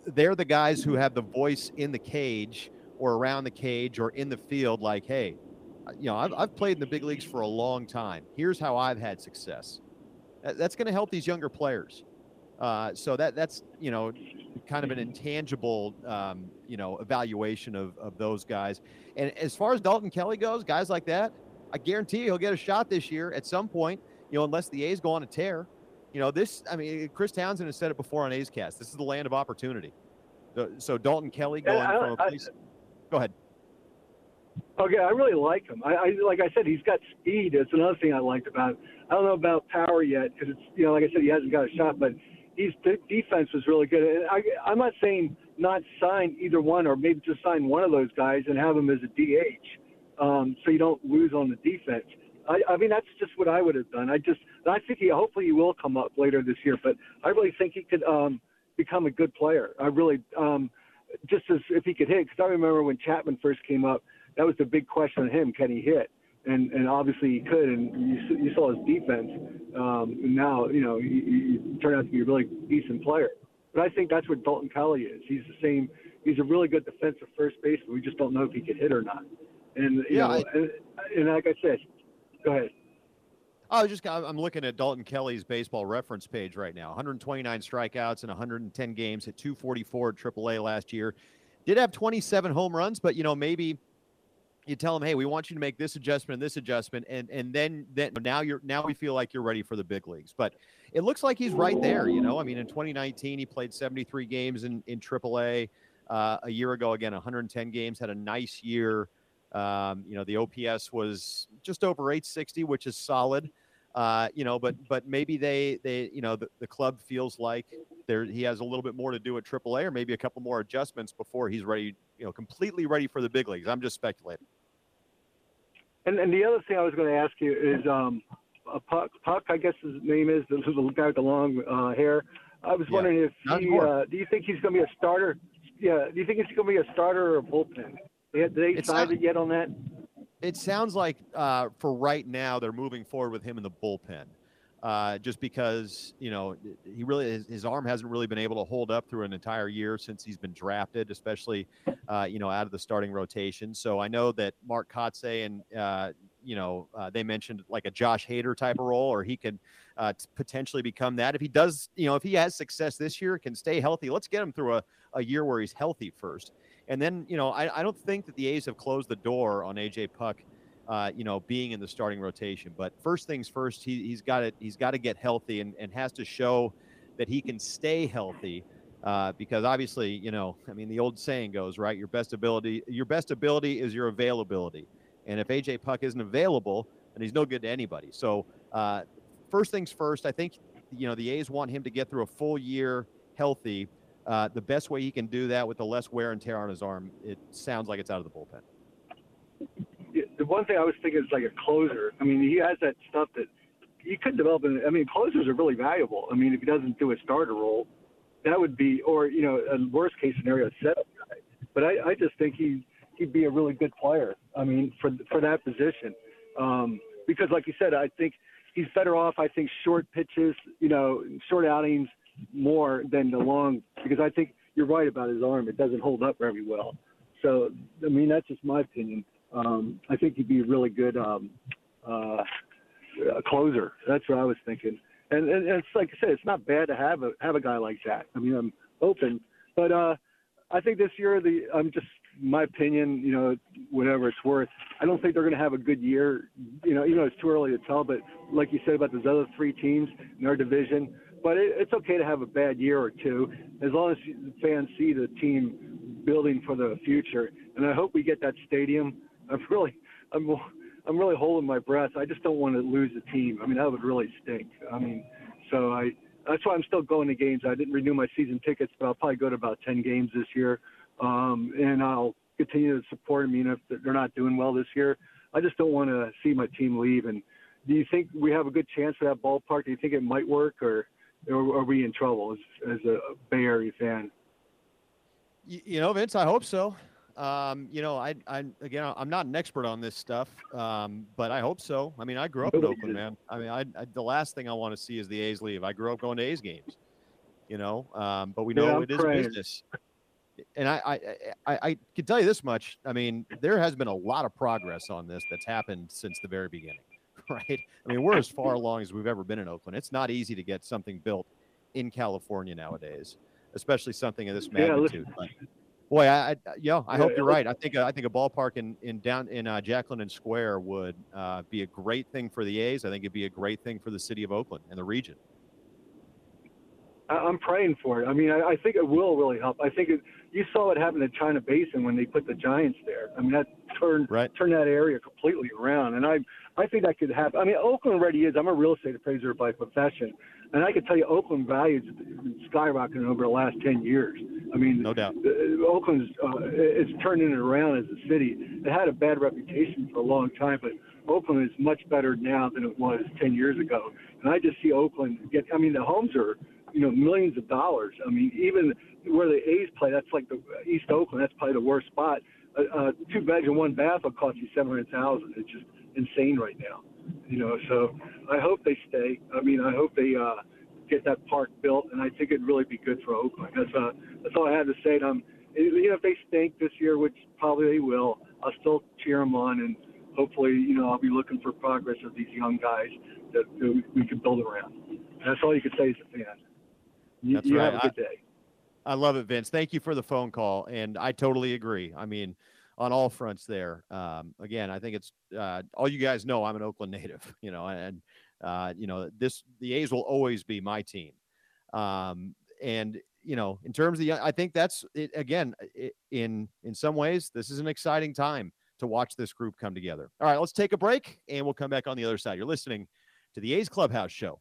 they're the guys who have the voice in the cage or around the cage or in the field. Like, hey, you know, I've, I've played in the big leagues for a long time. Here's how I've had success. That's going to help these younger players. Uh, so that that's, you know, kind of an intangible, um, you know, evaluation of, of those guys. And as far as Dalton Kelly goes, guys like that, I guarantee you he'll get a shot this year at some point, you know, unless the A's go on a tear. You know, this, I mean, Chris Townsend has said it before on A's Cast. This is the land of opportunity. So, so Dalton Kelly going I, from a place. I, go ahead. Okay, I really like him. I, I like I said, he's got speed. It's another thing I liked about him. I don't know about power yet, because it's, you know, like I said, he hasn't got a shot, but his defense was really good. And I, I'm not saying not sign either one, or maybe just sign one of those guys and have him as a D H, um, so you don't lose on the defense. I, I mean, that's just what I would have done. I just, I think he, hopefully he will come up later this year, but I really think he could um, become a good player. I really, um, just as if he could hit, because I remember when Chapman first came up, that was the big question on him, can he hit? And and obviously he could, and you, you saw his defense. Um, and now, you know, he, he turned out to be a really decent player. But I think that's what Dalton Kelly is. He's the same. He's a really good defensive first baseman. We just don't know if he can hit or not. And, you yeah, know, I, and, and like I said, go ahead. I was just, I'm looking at Dalton Kelly's baseball reference page right now. one hundred twenty-nine strikeouts in one hundred ten games, hit two forty-four at triple A last year. Did have twenty-seven home runs, but, you know, maybe you tell them, hey, we want you to make this adjustment and this adjustment, and and then then now you're now we feel like you're ready for the big leagues. But it looks like he's right there, you know. I mean, in twenty nineteen, he played seventy-three games in in triple A. Uh, a year ago, again, one hundred ten games, had a nice year. Um, you know, the O P S was just over eight sixty, which is solid. Uh, you know, but but maybe they they you know the, the club feels like there he has a little bit more to do at triple A, or maybe a couple more adjustments before he's ready, you know, completely ready for the big leagues. I'm just speculating. And and the other thing I was going to ask you is um, Puck, Puck, I guess his name is, the, the guy with the long uh, hair. I was yeah, wondering if he, uh, do you think he's going to be a starter? Yeah, do you think he's going to be a starter or a bullpen? Did they decide it yet on that? It sounds like uh, for right now they're moving forward with him in the bullpen, uh, just because, you know, he really his, his arm hasn't really been able to hold up through an entire year since he's been drafted, especially uh, you know out of the starting rotation. So I know that Mark Kotsay and uh, you know uh, they mentioned like a Josh Hader type of role, or he could uh, potentially become that if he does. You know, if he has success this year, can stay healthy. Let's get him through a, a year where he's healthy first. And then, you know, I, I don't think that the A's have closed the door on A J Puck, uh, you know, being in the starting rotation. But first things first, he, he's got to he's got to get healthy and, and has to show that he can stay healthy, uh, because obviously, you know, I mean, the old saying goes, right, your best ability, your best ability is your availability. And if A J Puck isn't available, then he's no good to anybody. So uh, first things first, I think, you know, the A's want him to get through a full year healthy. Uh, the best way he can do that with the less wear and tear on his arm, it sounds like it's out of the bullpen. The one thing I was thinking is like a closer. I mean, he has that stuff that you could develop. In, I mean, closers are really valuable. I mean, if he doesn't do a starter role, that would be, or, you know, a worst case scenario setup guy. But I, I just think he, he'd be a really good player. I mean, for for that position. Um, because like you said, I think he's better off, I think, short pitches, you know, short outings more than the long, because I think you're right about his arm. It doesn't hold up very well. So, I mean, that's just my opinion. Um, I think he'd be a really good um, uh, closer. That's what I was thinking. And, and it's like I said, it's not bad to have a have a guy like that. I mean, I'm open, but uh, I think this year the I'm just my opinion. You know, whatever it's worth, I don't think they're going to have a good year. You know, even though it's too early to tell. But like you said about those other three teams in our division, but it, it's okay to have a bad year or two as long as the fans see the team building for the future. And I hope we get that stadium. I'm really, I'm, I'm really holding my breath. I just don't want to lose the team. I mean, that would really stink. I mean, so I, that's why I'm still going to games. I didn't renew my season tickets, but I'll probably go to about ten games this year. Um, and I'll continue to support them, you know, if they're not doing well this year. I just don't want to see my team leave. And do you think we have a good chance for that ballpark? Do you think it might work, or, or are we in trouble as, as a Bay Area fan? You know, Vince, I hope so. Um, you know, I, I, again, I'm not an expert on this stuff, um, but I hope so. I mean, I grew up in Oakland, man. I mean, I, I the last thing I want to see is the A's leave. I grew up going to A's games, you know, um, but we know yeah, it praying. is business. And I, I, I, I can tell you this much. I mean, there has been a lot of progress on this that's happened since the very beginning, right? I mean, we're as far along as we've ever been in Oakland. It's not easy to get something built in California nowadays, especially something of this magnitude. Yeah, Boy, I, I yeah, I hope you're right. I think I think a ballpark in, in down in uh, Jaclyn and Square would uh, be a great thing for the A's. I think it'd be a great thing for the city of Oakland and the region. I'm praying for it. I mean, I, I think it will really help. I think it, you saw what happened to China Basin when they put the Giants there. I mean, that turned right. turned that area completely around. And I I think that could happen. I mean, Oakland already is. I'm a real estate appraiser by profession, and I can tell you, Oakland values skyrocketing over the last ten years. I mean, no doubt, Oakland's uh, it's turning it around as a city. It had a bad reputation for a long time, but Oakland is much better now than it was ten years ago. And I just see Oakland get. I mean, the homes are. You know, millions of dollars. I mean, even where the A's play, that's like the East Oakland. That's probably the worst spot. Uh, uh, two beds and one bath will cost you seven hundred thousand. It's just insane right now. You know, so I hope they stay. I mean, I hope they uh, get that park built, and I think it'd really be good for Oakland. That's uh, that's all I had to say. And um, you know, if they stink this year, which probably they will, I'll still cheer them on, and hopefully, you know, I'll be looking for progress of these young guys that, that we can build around. And that's all you can say as a fan. You, That's you right. Have a good day. I, I love it, Vince. Thank you for the phone call. And I totally agree. I mean, on all fronts there. Um, again, I think it's uh, all you guys know I'm an Oakland native, you know, and, uh, you know, this the A's will always be my team. Um, and, you know, in terms of the, I think that's it, again, it, in, in some ways, this is an exciting time to watch this group come together. All right, let's take a break and we'll come back on the other side. You're listening to the A's Clubhouse Show.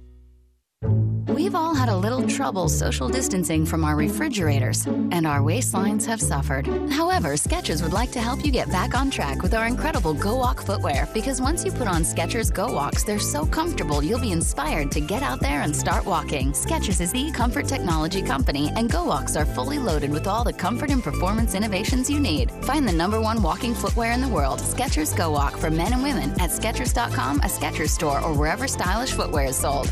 We've all had a little trouble social distancing from our refrigerators, and our waistlines have suffered. However, Skechers would like to help you get back on track with our incredible Go Walk footwear, because once you put on Skechers Go Walks, they're so comfortable you'll be inspired to get out there and start walking. Skechers is the comfort technology company, and Go Walks are fully loaded with all the comfort and performance innovations you need. Find the number one walking footwear in the world, Skechers Go Walk, for men and women at Skechers dot com, a Skechers store, or wherever stylish footwear is sold.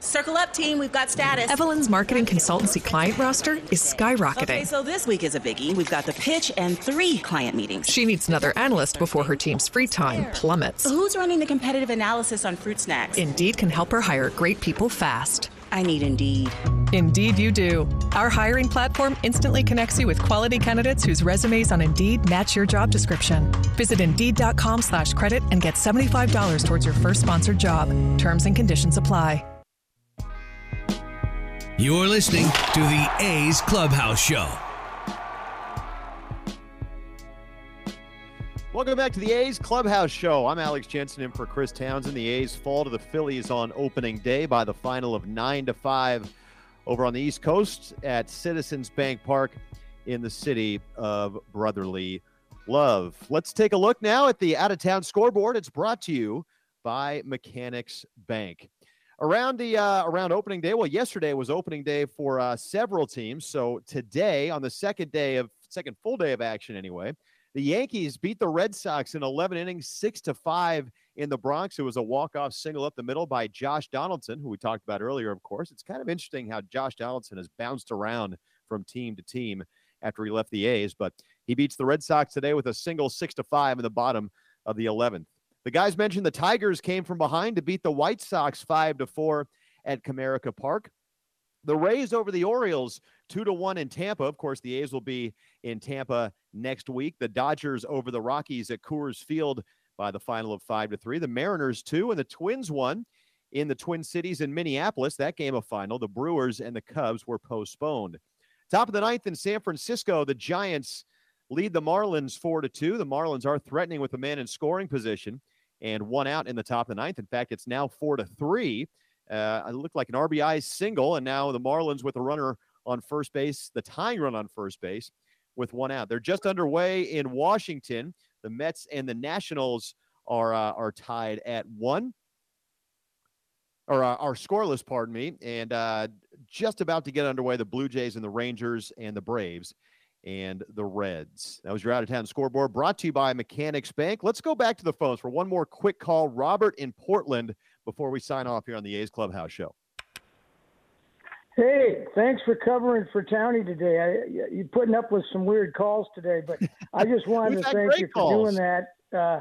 Circle up, team. We've got status. Evelyn's marketing consultancy client roster is skyrocketing. Okay, so this week is a biggie. We've got the pitch and three client meetings. She needs another analyst before her team's free time plummets. Who's running the competitive analysis on fruit snacks? Indeed can help her hire great people fast. I need Indeed. Indeed you do. Our hiring platform instantly connects you with quality candidates whose resumes on Indeed match your job description. Visit Indeed dot com slash credit and get seventy-five dollars towards your first sponsored job. Terms and conditions apply. You're listening to the A's Clubhouse Show. Welcome back to the A's Clubhouse Show. I'm Alex Jensen in for Chris Townsend. The A's fall to the Phillies on opening day by the final of nine to five over on the East Coast at Citizens Bank Park in the city of brotherly love. Let's take a look now at the out-of-town scoreboard. It's brought to you by Mechanics Bank. Around the uh, around opening day, well, yesterday was opening day for uh, several teams. So today, on the second day of second full day of action, anyway, the Yankees beat the Red Sox in eleven innings, six to five in the Bronx. It was a walk-off single up the middle by Josh Donaldson, who we talked about earlier. Of course, it's kind of interesting how Josh Donaldson has bounced around from team to team after he left the A's, but he beats the Red Sox today with a single, six to five in the bottom of the eleventh. The guys mentioned the Tigers came from behind to beat the White Sox five to four at Comerica Park. The Rays over the Orioles, two to one in Tampa. Of course, the A's will be in Tampa next week. The Dodgers over the Rockies at Coors Field by the final of five to three. The Mariners two, and the Twins won in the Twin Cities in Minneapolis. That game of final, the Brewers and the Cubs were postponed. Top of the ninth in San Francisco, the Giants lead the Marlins four to two. The Marlins are threatening with a man in scoring position and one out in the top of the ninth. In fact, it's now four to three. Uh, it looked like an R B I single, and now the Marlins with a runner on first base, the tying run on first base with one out. They're just underway in Washington. The Mets and the Nationals are uh, are tied at one, or uh, are scoreless, pardon me, and uh, just about to get underway. The Blue Jays and the Rangers and the Braves and the Reds. That was your out-of-town scoreboard brought to you by Mechanics Bank. Let's go back to the phones for one more quick call. Robert in Portland before we sign off here on the A's Clubhouse Show. Hey, thanks for covering for Townie today. I, you're putting up with some weird calls today, but I just wanted to thank you for calls. doing that. Uh,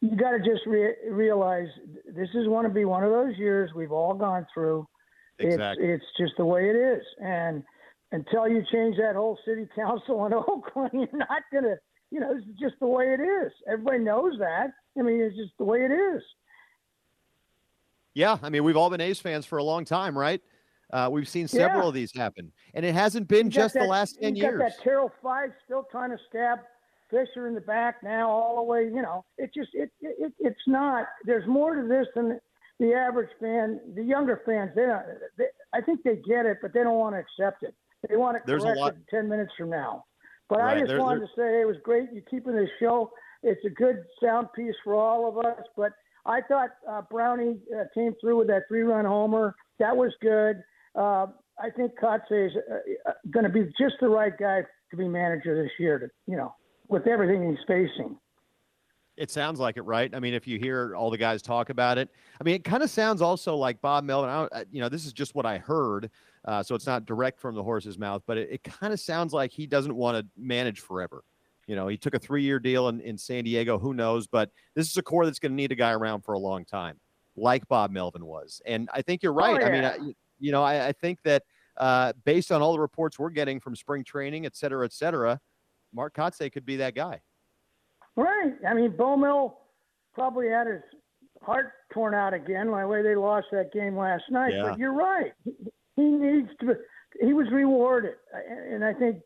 you got to just re- realize this is going to be one of those years we've all gone through. Exactly. It's, it's just the way it is. And until you change that whole city council in Oakland, you're not going to, you know, it's just the way it is. Everybody knows that. I mean, it's just the way it is. Yeah, I mean, we've all been A's fans for a long time, right? Uh, we've seen several yeah. of these happen. And it hasn't been just that, the last ten years. You got that Terrell Five still trying to stab Fisher in the back now all the way, you know. It just, it, it it's not, there's more to this than the average fan. The younger fans, they don't, they, I think they get it, but they don't want to accept it. They want to correct a lot. it ten minutes from now. But right. I just there, wanted there... to say hey, it was great. You're keeping this show. It's a good sound piece for all of us. But I thought uh, Brownie uh, came through with that three-run homer. That was good. Uh, I think Kotsay is uh, going to be just the right guy to be manager this year, to, you know, with everything he's facing. It sounds like it, right? I mean, if you hear all the guys talk about it, I mean, it kind of sounds also like Bob Melvin. I don't, you know, this is just what I heard, uh, so it's not direct from the horse's mouth, but it, it kind of sounds like he doesn't want to manage forever. You know, he took a three-year deal in, in San Diego. Who knows? But this is a core that's going to need a guy around for a long time, like Bob Melvin was. And I think you're right. Oh, yeah. I mean, I, you know, I, I think that uh, based on all the reports we're getting from spring training, et cetera, et cetera, Mark Kotsay could be that guy. Right. I mean, Bo Mill probably had his heart torn out again by the way they lost that game last night. Yeah. But you're right. He needs to – he was rewarded. And I think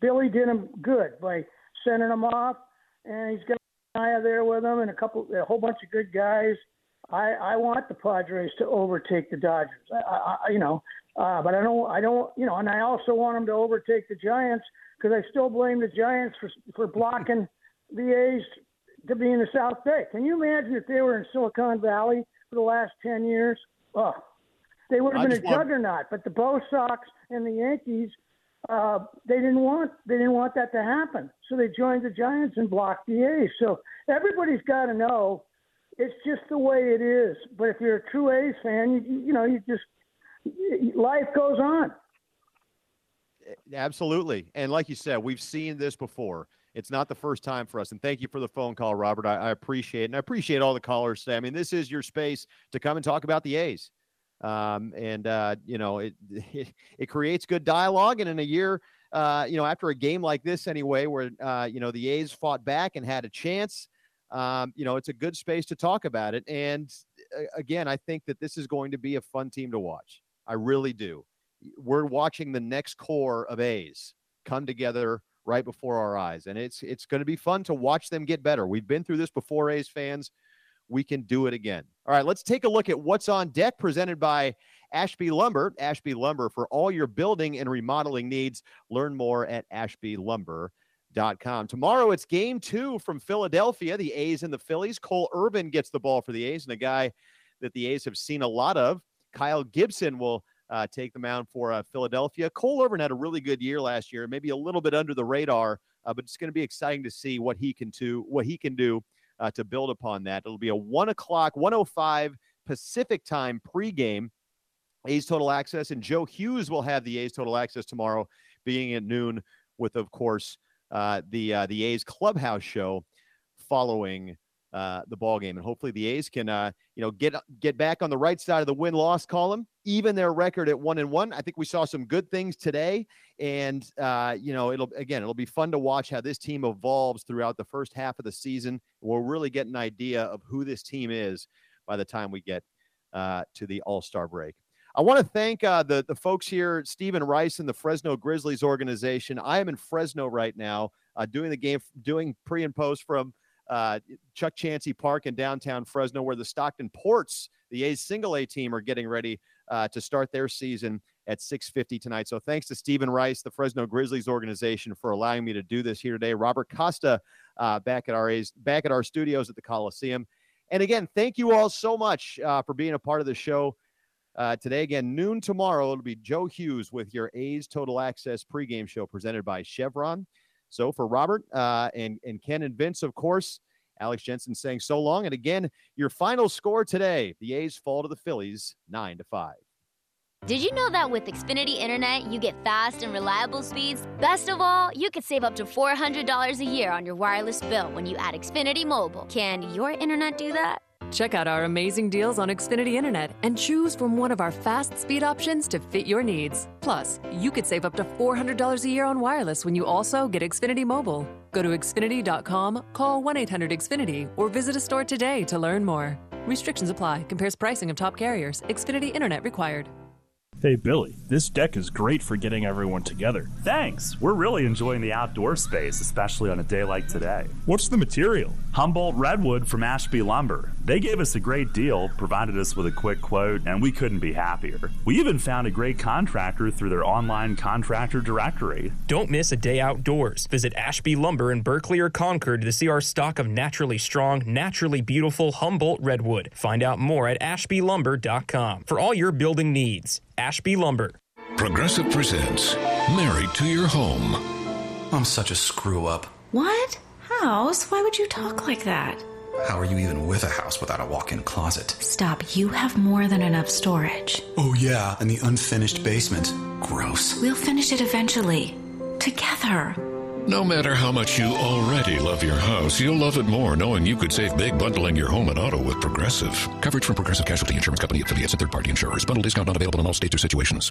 Billy did him good by sending him off. And he's got Maya there with him and a couple – a whole bunch of good guys. I, I want the Padres to overtake the Dodgers. I, I, you know, uh, but I don't – I don't – you know, and I also want them to overtake the Giants because I still blame the Giants for for blocking – the A's to be in the South Bay. Can you imagine if they were in Silicon Valley for the last ten years? Oh, they would have I been a juggernaut. But the Bo Sox and the Yankees, uh, they didn't want they didn't want that to happen. So they joined the Giants and blocked the A's. So everybody's got to know it's just the way it is. But if you're a true A's fan, you, you know you just life goes on. Absolutely, and like you said, we've seen this before. It's not the first time for us. And thank you for the phone call, Robert. I, I appreciate it. And I appreciate all the callers today. I mean, this is your space to come and talk about the A's. Um, and, uh, you know, it, it it creates good dialogue. And in a year, uh, you know, after a game like this anyway, where, uh, you know, the A's fought back and had a chance, um, you know, it's a good space to talk about it. And, uh, again, I think that this is going to be a fun team to watch. I really do. We're watching the next core of A's come together right before our eyes. And it's it's going to be fun to watch them get better. We've been through this before, A's fans. We can do it again. All right, let's take a look at what's on deck, presented by Ashby Lumber. Ashby Lumber for all your building and remodeling needs. Learn more at ashby lumber dot com. Tomorrow it's game two from Philadelphia, the A's and the Phillies. Cole Irvin gets the ball for the A's, and a guy that the A's have seen a lot of. Kyle Gibson will Uh, take the mound for uh, Philadelphia. Cole Irvin had a really good year last year, maybe a little bit under the radar, uh, but it's going to be exciting to see what he can do, what he can do uh, to build upon that. It'll be a one o'clock, one oh five Pacific time pregame, A's Total Access, and Joe Hughes will have the A's Total Access tomorrow, being at noon with, of course, uh, the uh, the A's Clubhouse Show following uh, the ball game. And hopefully the A's can, uh, you know, get get back on the right side of the win-loss column, even their record at one and one. I think we saw some good things today, and uh, you know, it'll again, it'll be fun to watch how this team evolves throughout the first half of the season. We'll really get an idea of who this team is by the time we get uh, to the All-Star break. I want to thank uh, the, the folks here, Stephen Rice and the Fresno Grizzlies organization. I am in Fresno right now uh, doing the game, doing pre and post from uh, Chuck Chansey Park in downtown Fresno, where the Stockton Ports, the A's single A team, are getting ready uh, to start their season at six fifty tonight. So thanks to Stephen Rice, the Fresno Grizzlies organization, for allowing me to do this here today. Robert Costa uh, back at our A's, back at our studios at the Coliseum. And again, thank you all so much uh, for being a part of the show. Uh, today, again, noon tomorrow, it'll be Joe Hughes with your A's Total Access pregame show presented by Chevron. So for Robert uh, and, and Ken and Vince, of course, Alex Jensen saying so long. And again, your final score today, the A's fall to the Phillies nine to five. Did you know that with Xfinity Internet, you get fast and reliable speeds? Best of all, you could save up to four hundred dollars a year on your wireless bill when you add Xfinity Mobile. Can your internet do that? Check out our amazing deals on Xfinity Internet and choose from one of our fast speed options to fit your needs. Plus, you could save up to four hundred dollars a year on wireless when you also get Xfinity Mobile. Go to Xfinity dot com, call one eight hundred X finity, or visit a store today to learn more. Restrictions apply. Compares pricing of top carriers. Xfinity Internet required. Hey, Billy, this deck is great for getting everyone together. Thanks. We're really enjoying the outdoor space, especially on a day like today. What's the material? Humboldt Redwood from Ashby Lumber. They gave us a great deal, provided us with a quick quote, and we couldn't be happier. We even found a great contractor through their online contractor directory. Don't miss a day outdoors. Visit Ashby Lumber in Berkeley or Concord to see our stock of naturally strong, naturally beautiful Humboldt Redwood. Find out more at ashby lumber dot com for all your building needs. Ashby Lumber. Progressive presents Married to Your Home. I'm such a screw-up. What? House? Why would you talk like that? How are you even with a house without a walk-in closet? Stop. You have more than enough storage. Oh, yeah, and the unfinished basement. Gross. We'll finish it eventually. Together. No matter how much you already love your house, you'll love it more knowing you could save big bundling your home and auto with Progressive. Coverage from Progressive Casualty Insurance Company, affiliates, and third-party insurers. Bundle discount not available in all states or situations.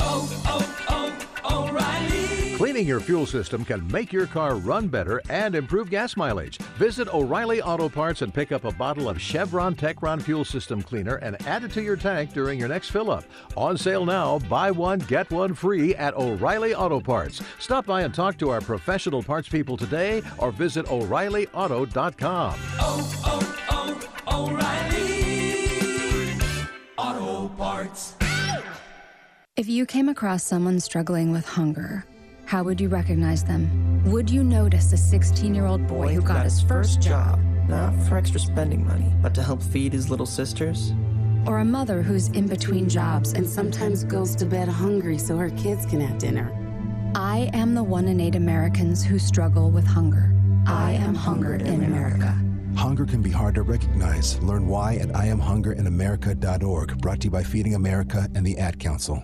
Oh, oh, oh, O'Reilly. Cleaning your fuel system can make your car run better and improve gas mileage. Visit O'Reilly Auto Parts and pick up a bottle of Chevron Tecron Fuel System Cleaner and add it to your tank during your next fill-up. On sale now, buy one, get one free at O'Reilly Auto Parts. Stop by and talk to our professional parts people today or visit O'Reilly Auto dot com. Oh, oh, oh, O'Reilly Auto Parts. If you came across someone struggling with hunger, how would you recognize them? Would you notice a sixteen-year-old boy who got, got his first job, not for extra spending money, but to help feed his little sisters? Or a mother who's in between jobs and sometimes goes to bed hungry so her kids can have dinner? I am the one in eight Americans who struggle with hunger. I, I am hungered in America. America. Hunger can be hard to recognize. Learn why at I am hunger in America dot org. Brought to you by Feeding America and the Ad Council.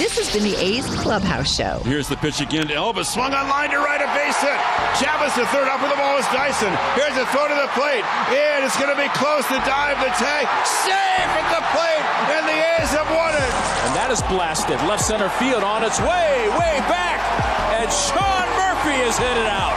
This has been the A's Clubhouse Show. Here's the pitch again to Elvis. Swung on line to right, a base hit. Chavez to third, up with the ball is Dyson. Here's a throw to the plate. And it's going to be close to dive the tag. Safe at the plate, and the A's have won it. And that is blasted. Left center field on its way, way back. And Sean Murphy has hit it out.